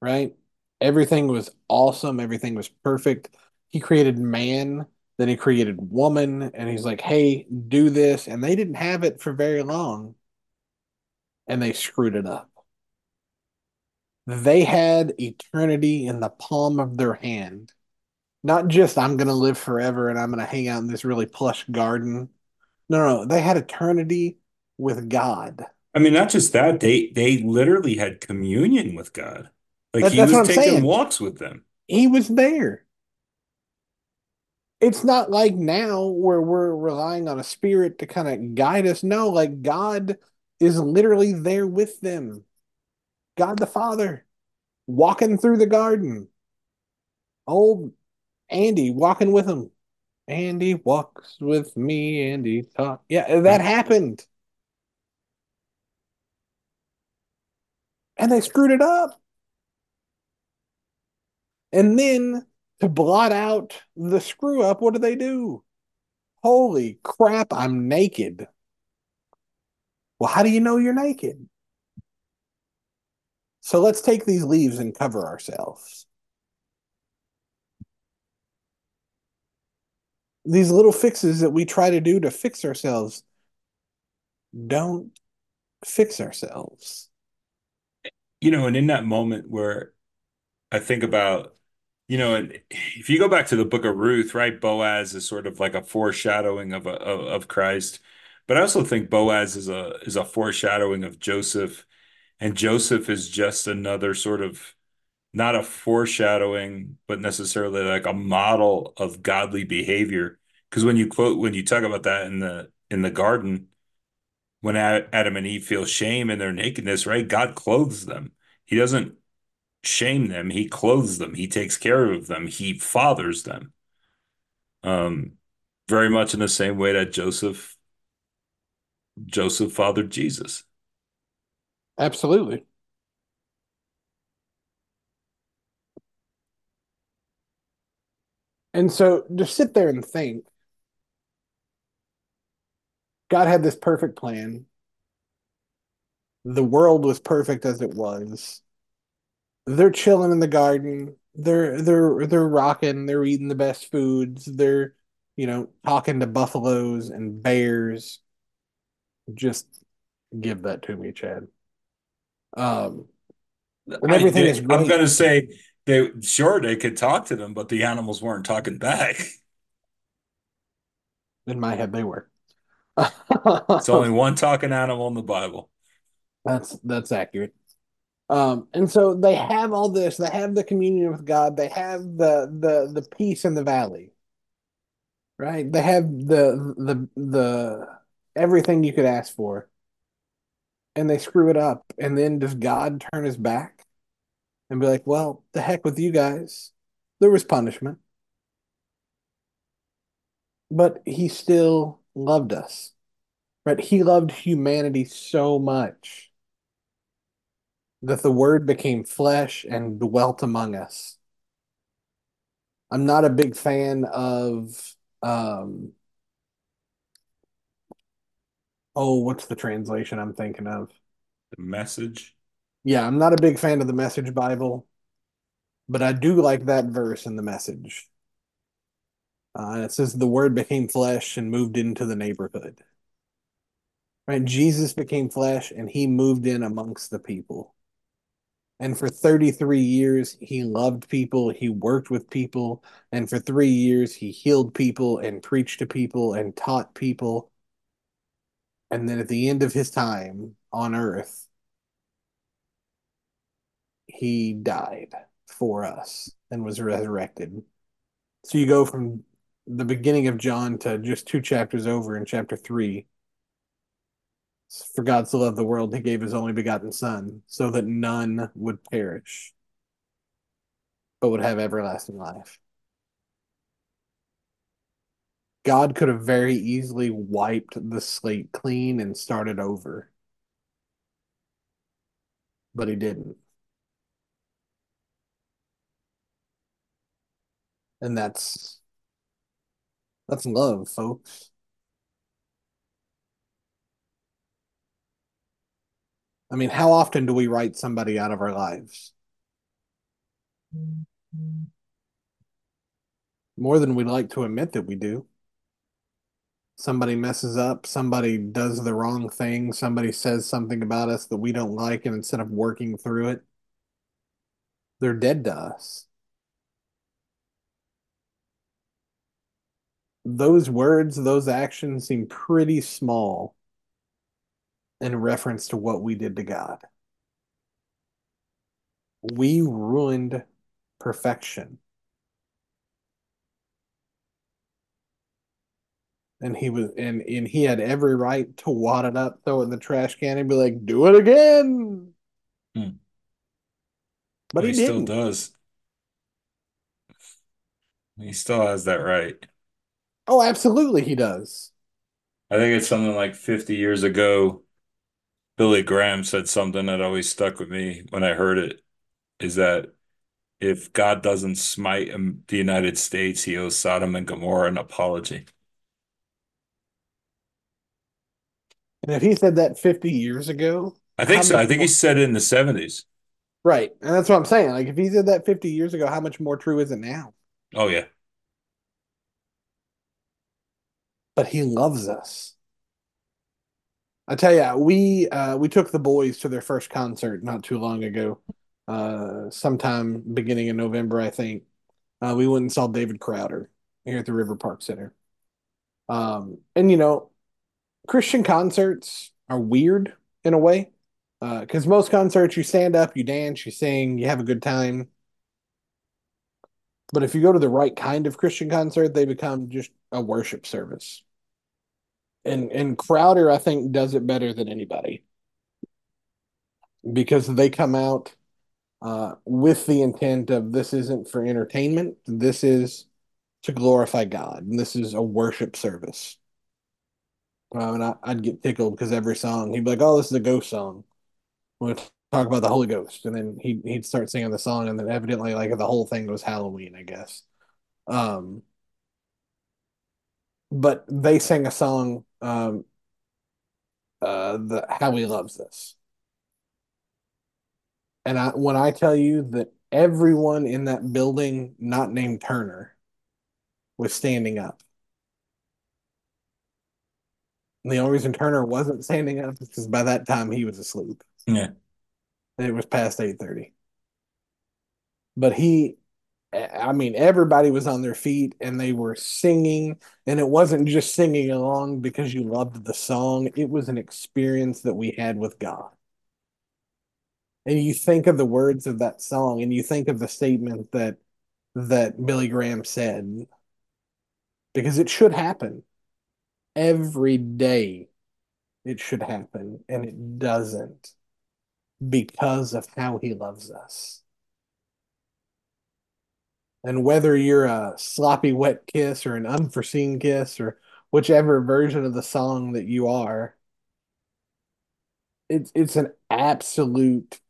right? Everything was awesome. Everything was perfect. He created man. Then he created woman, and he's like, hey, do this. And they didn't have it for very long, and they screwed it up. They had eternity in the palm of their hand, Not just I'm going to live forever and I'm going to hang out in this really plush garden. No, no, no. They had eternity with God. I mean, not just that. They they literally had communion with God. Like that, he was taking saying. walks with them. He was there. It's not like now where we're relying on a spirit to kind of guide us. No, like God is literally there with them. God the Father walking through the garden. Old Andy walking with him. Andy walks with me. Andy talks. Yeah, that happened. And they screwed it up. And then to blot out the screw up, what do they do? Holy crap, I'm naked. Well, how do you know you're naked? So let's take these leaves and cover ourselves. These little fixes that we try to do to fix ourselves don't fix ourselves. You know, and in that moment where I think about, you know, and if you go back to the book of Ruth, right, Boaz is sort of like a foreshadowing of a, of, of Christ. But I also think Boaz is a is a foreshadowing of Joseph. And Joseph is just another sort of, not a foreshadowing, but necessarily like a model of godly behavior. Because when you quote, when you talk about that in the in the garden, when Adam and Eve feel shame in their nakedness, right? God clothes them. He doesn't shame them. He clothes them. He takes care of them. He fathers them. Um, very much in the same way that Joseph, Joseph fathered Jesus. Absolutely. And so just sit there and think. God had this perfect plan. The world was perfect as it was. They're chilling in the garden. They're they're they're rocking. They're eating the best foods. They're, you know, talking to buffaloes and bears. Just give that to me, Chad. Um, when everything is great. I'm going to say they sure they could talk to them, but the animals weren't talking back. In my head, they were. It's only one talking animal in the Bible. That's that's accurate. Um, and so they have all this. They have the communion with God. They have the the the peace in the valley, right? They have the the the everything you could ask for, and they screw it up. And then does God turn his back and be like, "Well, the heck with you guys"? There was punishment, but he still loved us, right? He loved humanity so much that the Word became flesh and dwelt among us. I'm not a big fan of, um, oh, what's the translation I'm thinking of? The Message? Yeah, I'm not a big fan of the Message Bible, but I do like that verse in the Message. Uh, it says the Word became flesh and moved into the neighborhood. Right? Jesus became flesh and he moved in amongst the people. And for thirty-three years, he loved people. He worked with people. And for three years, he healed people and preached to people and taught people. And then at the end of his time on earth, he died for us and was resurrected. So you go from the beginning of John to just two chapters over in chapter three. For God so loved the world, he gave his only begotten Son, so that none would perish, but would have everlasting life. God could have very easily wiped the slate clean and started over, but he didn't. And that's that's love, folks. I mean, how often do we write somebody out of our lives? More than we like to admit that we do. Somebody messes up, somebody does the wrong thing, somebody says something about us that we don't like, and instead of working through it, they're dead to us. those words, those actions seem pretty small in reference to what we did to God. We ruined perfection. And he was, and, and he had every right to wad it up, throw it in the trash can, and be like, "Do it again." Hmm. But, but he, he didn't. Still does. He still has that right. Oh, absolutely, he does. I think it's something like fifty years ago. Billy Graham said something that always stuck with me when I heard it, is that if God doesn't smite the United States, he owes Sodom and Gomorrah an apology. And if he said that fifty years ago... I think so. I think he said it in the seventies. Right. And that's what I'm saying. Like, if he said that fifty years ago, how much more true is it now? Oh, yeah. But he loves us. I tell you, we uh, we took the boys to their first concert not too long ago. Uh, sometime beginning in November, I think. Uh, we went and saw David Crowder here at the River Park Center. Um, and, you know, Christian concerts are weird in a way. Because uh, most concerts, you stand up, you dance, you sing, you have a good time. But if you go to the right kind of Christian concert, they become just a worship service. And and Crowder, I think, does it better than anybody, because they come out uh, with the intent of, this isn't for entertainment. This is to glorify God. And this is a worship service. Um, and I, I'd get tickled because every song, he'd be like, "Oh, this is a ghost song. We'll talk about the Holy Ghost." And then he'd, he'd start singing the song. And then evidently, like, the whole thing was Halloween, I guess. Um, but they sang a song, um, uh, the How He Loves Us. And I, when I tell you that everyone in that building not named Turner was standing up. And the only reason Turner wasn't standing up is because by that time he was asleep. Yeah. And it was past eight thirty. But he, I mean, everybody was on their feet and they were singing. And it wasn't just singing along because you loved the song. It was an experience that we had with God. And you think of the words of that song, and you think of the statement that that Billy Graham said, because it should happen. Every day it should happen, and it doesn't, because of how he loves us. And whether you're a sloppy wet kiss or an unforeseen kiss or whichever version of the song that you are, it's it's an absolute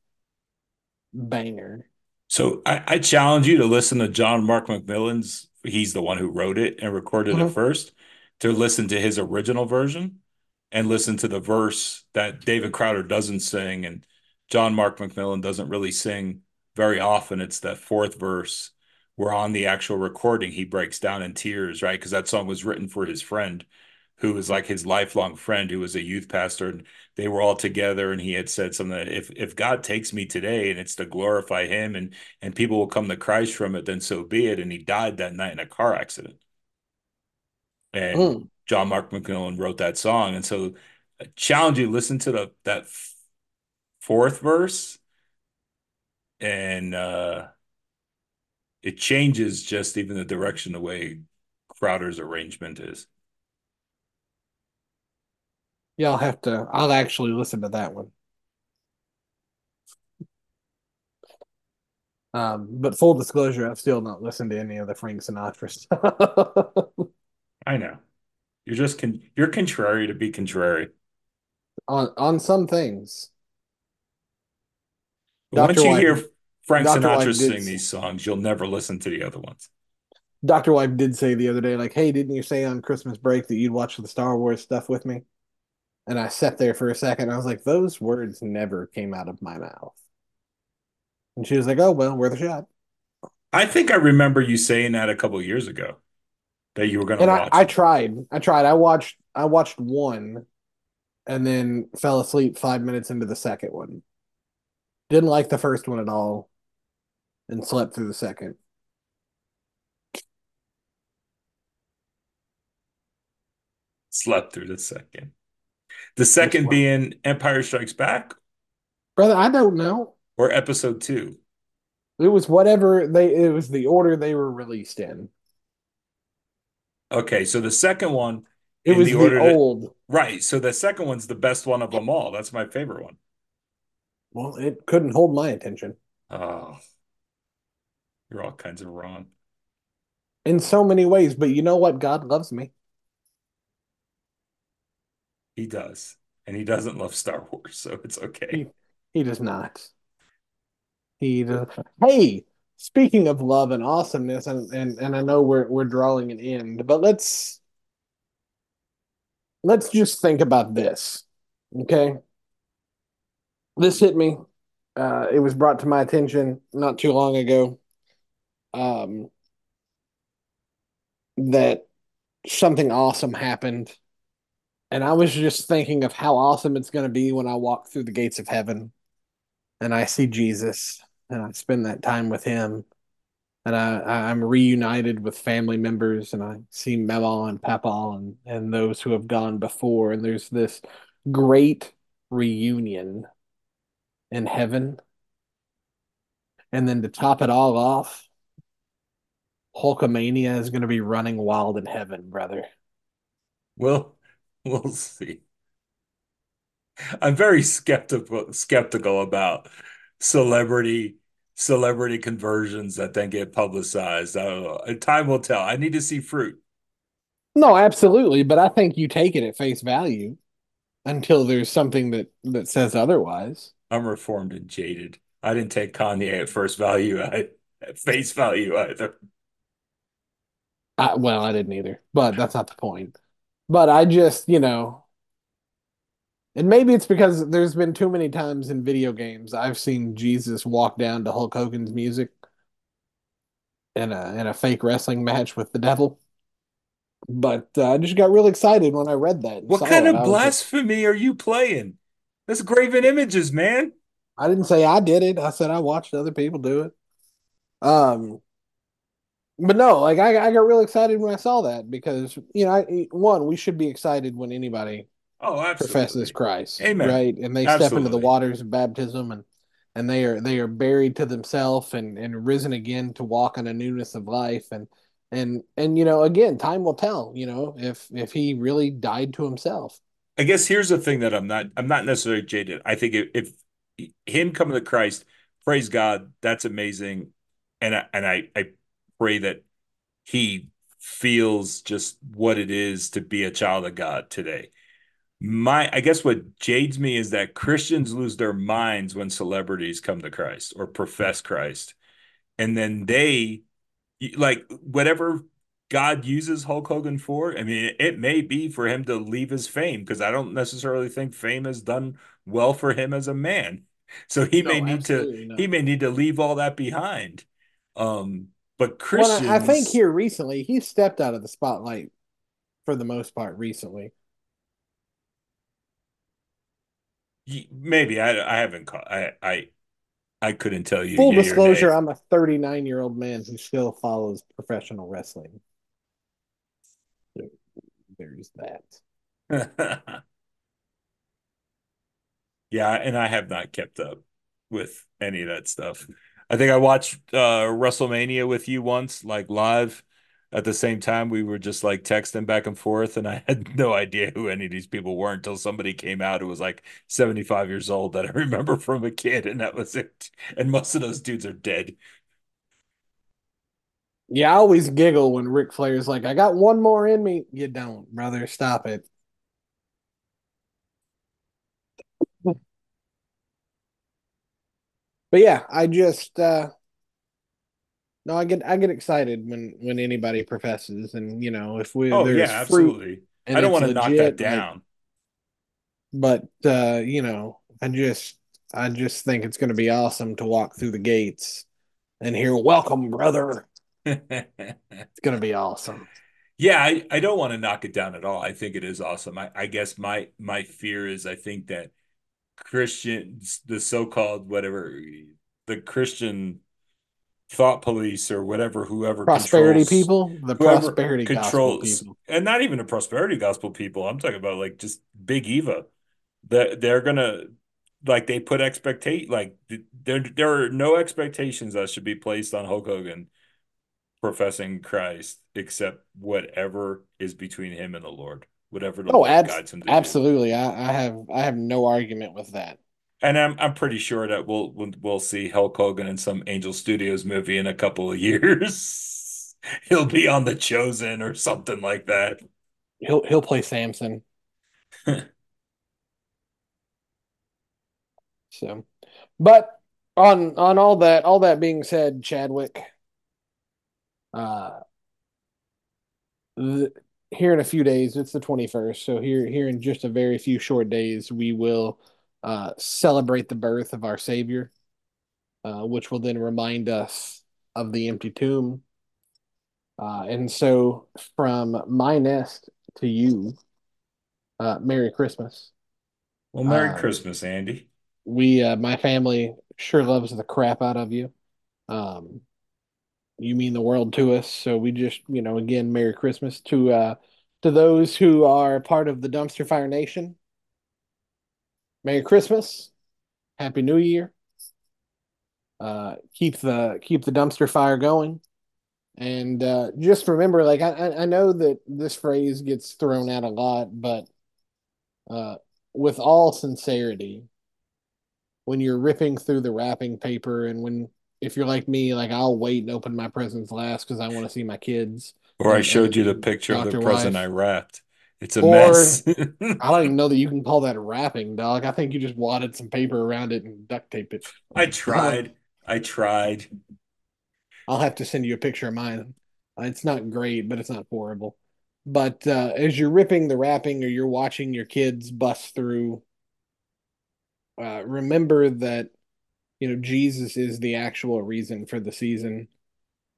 banger. So I, I challenge you to listen to John Mark McMillan's, he's the one who wrote it and recorded mm-hmm. it first, to listen to his original version and listen to the verse that David Crowder doesn't sing and John Mark McMillan doesn't really sing very often. It's that fourth verse where on the actual recording he breaks down in tears, right? Because that song was written for his friend who was like his lifelong friend who was a youth pastor, and they were all together, and he had said something that if, if God takes me today and it's to glorify him and, and people will come to Christ from it, then so be it. And he died that night in a car accident. And mm. John Mark McMillan wrote that song. And so I challenge you, listen to the that f- fourth verse. And uh, it changes just even the direction, the way Crowder's arrangement is. Yeah, I'll have to, I'll actually listen to that one. Um, but full disclosure, I've still not listened to any of the Frank Sinatra stuff. I know. You're just con- you're contrary to be contrary on on some things. Once you hear Frank Sinatra sing these songs, you'll never listen to the other ones. Doctor Wipe did say the other day, like, "Hey, didn't you say on Christmas break that you'd watch the Star Wars stuff with me?" And I sat there for a second. I was like, "Those words never came out of my mouth." And she was like, "Oh well, worth a shot." I think I remember you saying that a couple of years ago. That you were going to watch. I, I tried. I tried. I watched I watched one and then fell asleep five minutes into the second one. Didn't like the first one at all and slept through the second. slept through the second. The second being Empire Strikes Back? Brother, I don't know. Or episode two? It was whatever they, it was the order they were released in. Okay, so the second one. It was the, the old. That, right, so the second one's the best one of them all. That's my favorite one. Well, it couldn't hold my attention. Oh. You're all kinds of wrong. In so many ways, but you know what? God loves me. He does. And he doesn't love Star Wars, so it's okay. He, he does not. He does. Hey, speaking of love and awesomeness, and, and, and I know we're we're drawing an end, but let's let's just think about this. Okay. This hit me. Uh, it was brought to my attention not too long ago. Um, that something awesome happened. And I was just thinking of how awesome it's going to be when I walk through the gates of heaven and I see Jesus and I spend that time with him and I, I'm reunited with family members and I see Mama and Papa and, and those who have gone before. And there's this great reunion in heaven. And then to top it all off, Hulkamania is going to be running wild in heaven, brother. Well, we'll see. I'm very skeptical skeptical about celebrity celebrity conversions that then get publicized. I don't know. Time will tell. I need to see fruit. No, absolutely, but I think you take it at face value until there's something that, that says otherwise. I'm reformed and jaded. I didn't take Kanye at first value. I at face value either. I, well, I didn't either, but that's not the point. But I just, you know, and maybe it's because there's been too many times in video games I've seen Jesus walk down to Hulk Hogan's music in a in a fake wrestling match with the devil. But uh, I just got real excited when I read that. What kind it. of blasphemy just, are you playing? That's graven images, man. I didn't say I did it. I said I watched other people do it. Um. But no, like I, I got real excited when I saw that because, you know, I, one, we should be excited when anybody oh, absolutely. professes Christ, Amen. right? And they absolutely. step into the waters of baptism and, and they are they are buried to themselves and, and risen again to walk in a newness of life. And, and, and, you know, again, time will tell, you know, if if he really died to himself. I guess here's the thing that I'm not I'm not necessarily jaded. I think if, if him coming to Christ, praise God, that's amazing. And I, and I, I pray that he feels just what it is to be a child of God today. My, I guess what jades me is that Christians lose their minds when celebrities come to Christ or profess Christ. And then they, like, whatever God uses Hulk Hogan for, I mean, it may be for him to leave his fame because I don't necessarily think fame has done well for him as a man. So he no, may need to, not. he may need to leave all that behind. Um, But Christians... Well, I think here recently, he stepped out of the spotlight for the most part recently. Maybe. I I haven't caught... I, I, I couldn't tell you. Full disclosure, I'm a thirty-nine-year-old man who still follows professional wrestling. There, there's that. Yeah, and I have not kept up with any of that stuff. I think I watched uh, WrestleMania with you once, like live at the same time. We were just like texting back and forth, and I had no idea who any of these people were until somebody came out who was like seventy-five years old that I remember from a kid, and that was it. And most of those dudes are dead. Yeah, I always giggle when Ric Flair's like, I got one more in me. You don't, brother. Stop it. But yeah, I just uh, no, I get I get excited when, when anybody professes, and you know if we oh there's yeah absolutely I don't want to knock that down, like, but uh, you know I just I just think it's going to be awesome to walk through the gates and hear "Welcome, brother." It's going to be awesome. Yeah, I, I don't want to knock it down at all. I think it is awesome. I, I guess my my fear is I think that. Christians, the so-called whatever, the Christian Thought police or whatever, whoever prosperity people, the prosperity controls, people. And not even the prosperity gospel people. I'm talking about like just Big Eva. That they're gonna like they put expectate like there there are no expectations that should be placed on Hulk Hogan professing Christ except whatever is between him and the Lord, whatever the oh, Lord ab- guides him to absolutely. Do. I, I have I have no argument with that. And I'm I'm pretty sure that we'll we'll see Hulk Hogan in some Angel Studios movie in a couple of years. He'll be on The Chosen or something like that. He'll he'll play Samson. So, but on on all that all that being said, Chadwick, uh, th- here in a few days, it's the twenty-first. So here here in just a very few short days, we will. Uh, celebrate the birth of our Savior, uh, which will then remind us of the empty tomb. Uh, and so from my nest to you, uh, Merry Christmas. Well, Merry uh, Christmas, Andy. We, uh, my family sure loves the crap out of you. Um, you mean the world to us. So we just, you know, again, Merry Christmas to, uh, to those who are part of the Dumpster Fire Nation. Merry Christmas, Happy New Year. Uh, keep the keep the dumpster fire going, and uh, just remember, like I I know that this phrase gets thrown out a lot, but uh, with all sincerity, when you're ripping through the wrapping paper, and when if you're like me, like I'll wait and open my presents last because I want to see my kids. Or and, I showed you the picture Doctor of the present I wrapped. It's a or, mess. I don't even know that you can call that wrapping, dog. I think you just wadded some paper around it and duct taped it. I tried. I tried. I'll have to send you a picture of mine. It's not great, but it's not horrible. But uh, as you're ripping the wrapping or you're watching your kids bust through, uh, remember that, you know, Jesus is the actual reason for the season.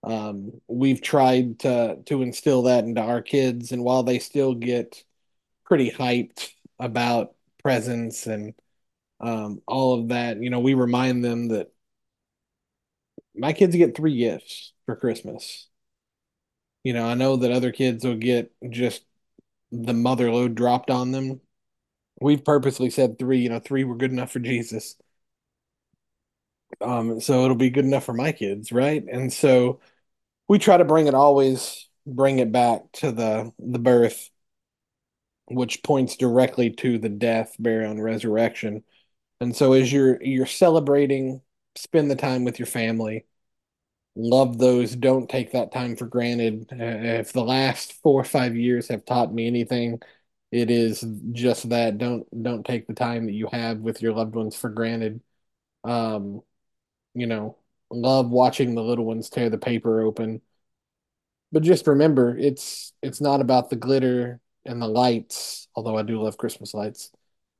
Um, we've tried to to instill that into our kids, and while they still get pretty hyped about presents and um, all of that, you know, we remind them that my kids get three gifts for Christmas. You know, I know that other kids will get just the mother load dropped on them. We've purposely said three, you know, three were good enough for Jesus. Um, so it'll be good enough for my kids, right? And so we try to bring it always bring it back to the the birth, which points directly to the death, burial, and resurrection. And so as you're you're celebrating, spend the time with your family, love those, don't take that time for granted. If the last four or five years have taught me anything, it is just that. Don't don't take the time that you have with your loved ones for granted. Um, you know, love watching the little ones tear the paper open. But just remember, it's it's not about the glitter and the lights, although I do love Christmas lights,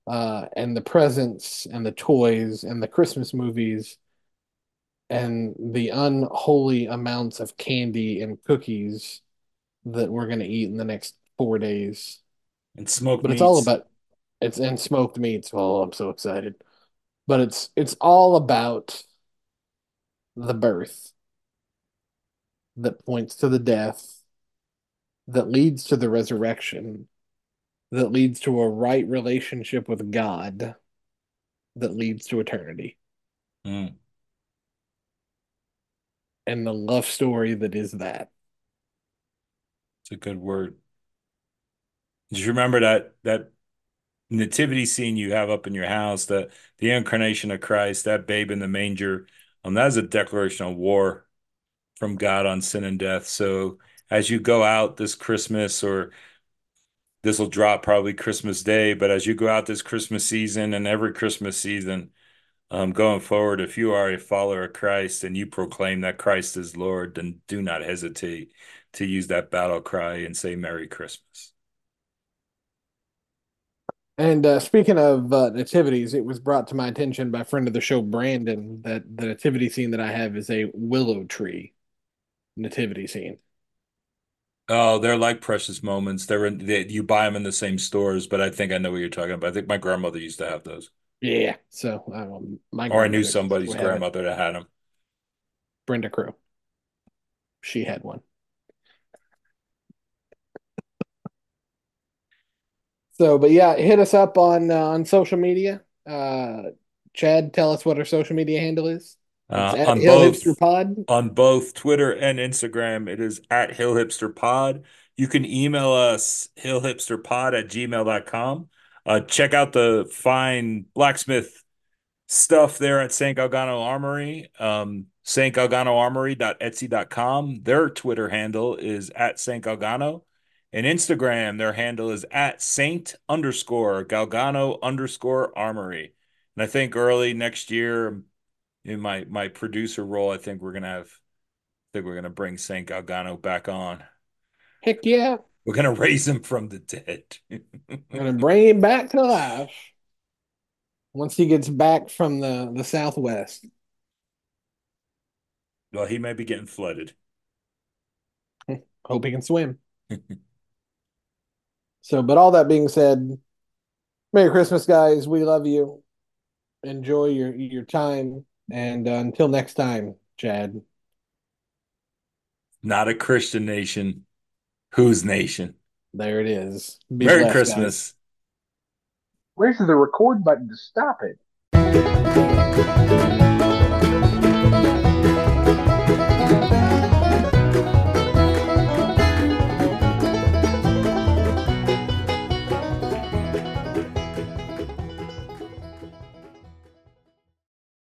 uh, and the presents and the toys and the Christmas movies and the unholy amounts of candy and cookies that we're going to eat in the next four days. And smoked but meats. But it's all about, it's and smoked meats. Oh, I'm so excited. But it's it's all about the birth that points to the death, that leads to the resurrection, that leads to a right relationship with God, that leads to eternity. Mm. And the love story that is that. It's a good word. Did you remember that that? nativity scene you have up in your house, the the incarnation of Christ, that babe in the manger, um, that is a declaration of war from God on sin and death. So as you go out this Christmas, or this will drop probably Christmas Day, but as you go out this Christmas season and every Christmas season um, going forward, if you are a follower of Christ and you proclaim that Christ is Lord, then do not hesitate to use that battle cry and say Merry Christmas. And uh, speaking of uh, nativities, it was brought to my attention by a friend of the show, Brandon, that the nativity scene that I have is a willow tree nativity scene. Oh, they're like precious moments. They're in, they, you buy them in the same stores, but I think I know what you're talking about. I think my grandmother used to have those. Yeah, so um, my or I knew somebody's grandmother that had them. Brenda Crew. She had one. So, but yeah, hit us up on uh, on social media. Uh, Chad, tell us what our social media handle is. Uh, it's at on Hill both, Hipster Pod. On both Twitter and Instagram, it is at Hill Hipster Pod. You can email us hill hipster pod at gmail dot com. Uh, check out the fine blacksmith stuff there at Saint Galgano Armory. Um, stgalgano armory dot etsy dot com. Their Twitter handle is at Saint Galgano. And Instagram, their handle is at Saint underscore Galgano underscore Armory. And I think early next year, in my my producer role, I think we're gonna have, I think we're gonna bring Saint Galgano back on. Heck yeah! We're gonna raise him from the dead. We're gonna bring him back to life once he gets back from the the Southwest. Well, he may be getting flooded. Hope he can swim. So, but all that being said, Merry Christmas, guys. We love you. Enjoy your, your time. And uh, until next time, Chad. Not a Christian nation. Whose nation? There it is. Be Merry blessed, Christmas. Guys. Where's the record button to stop it?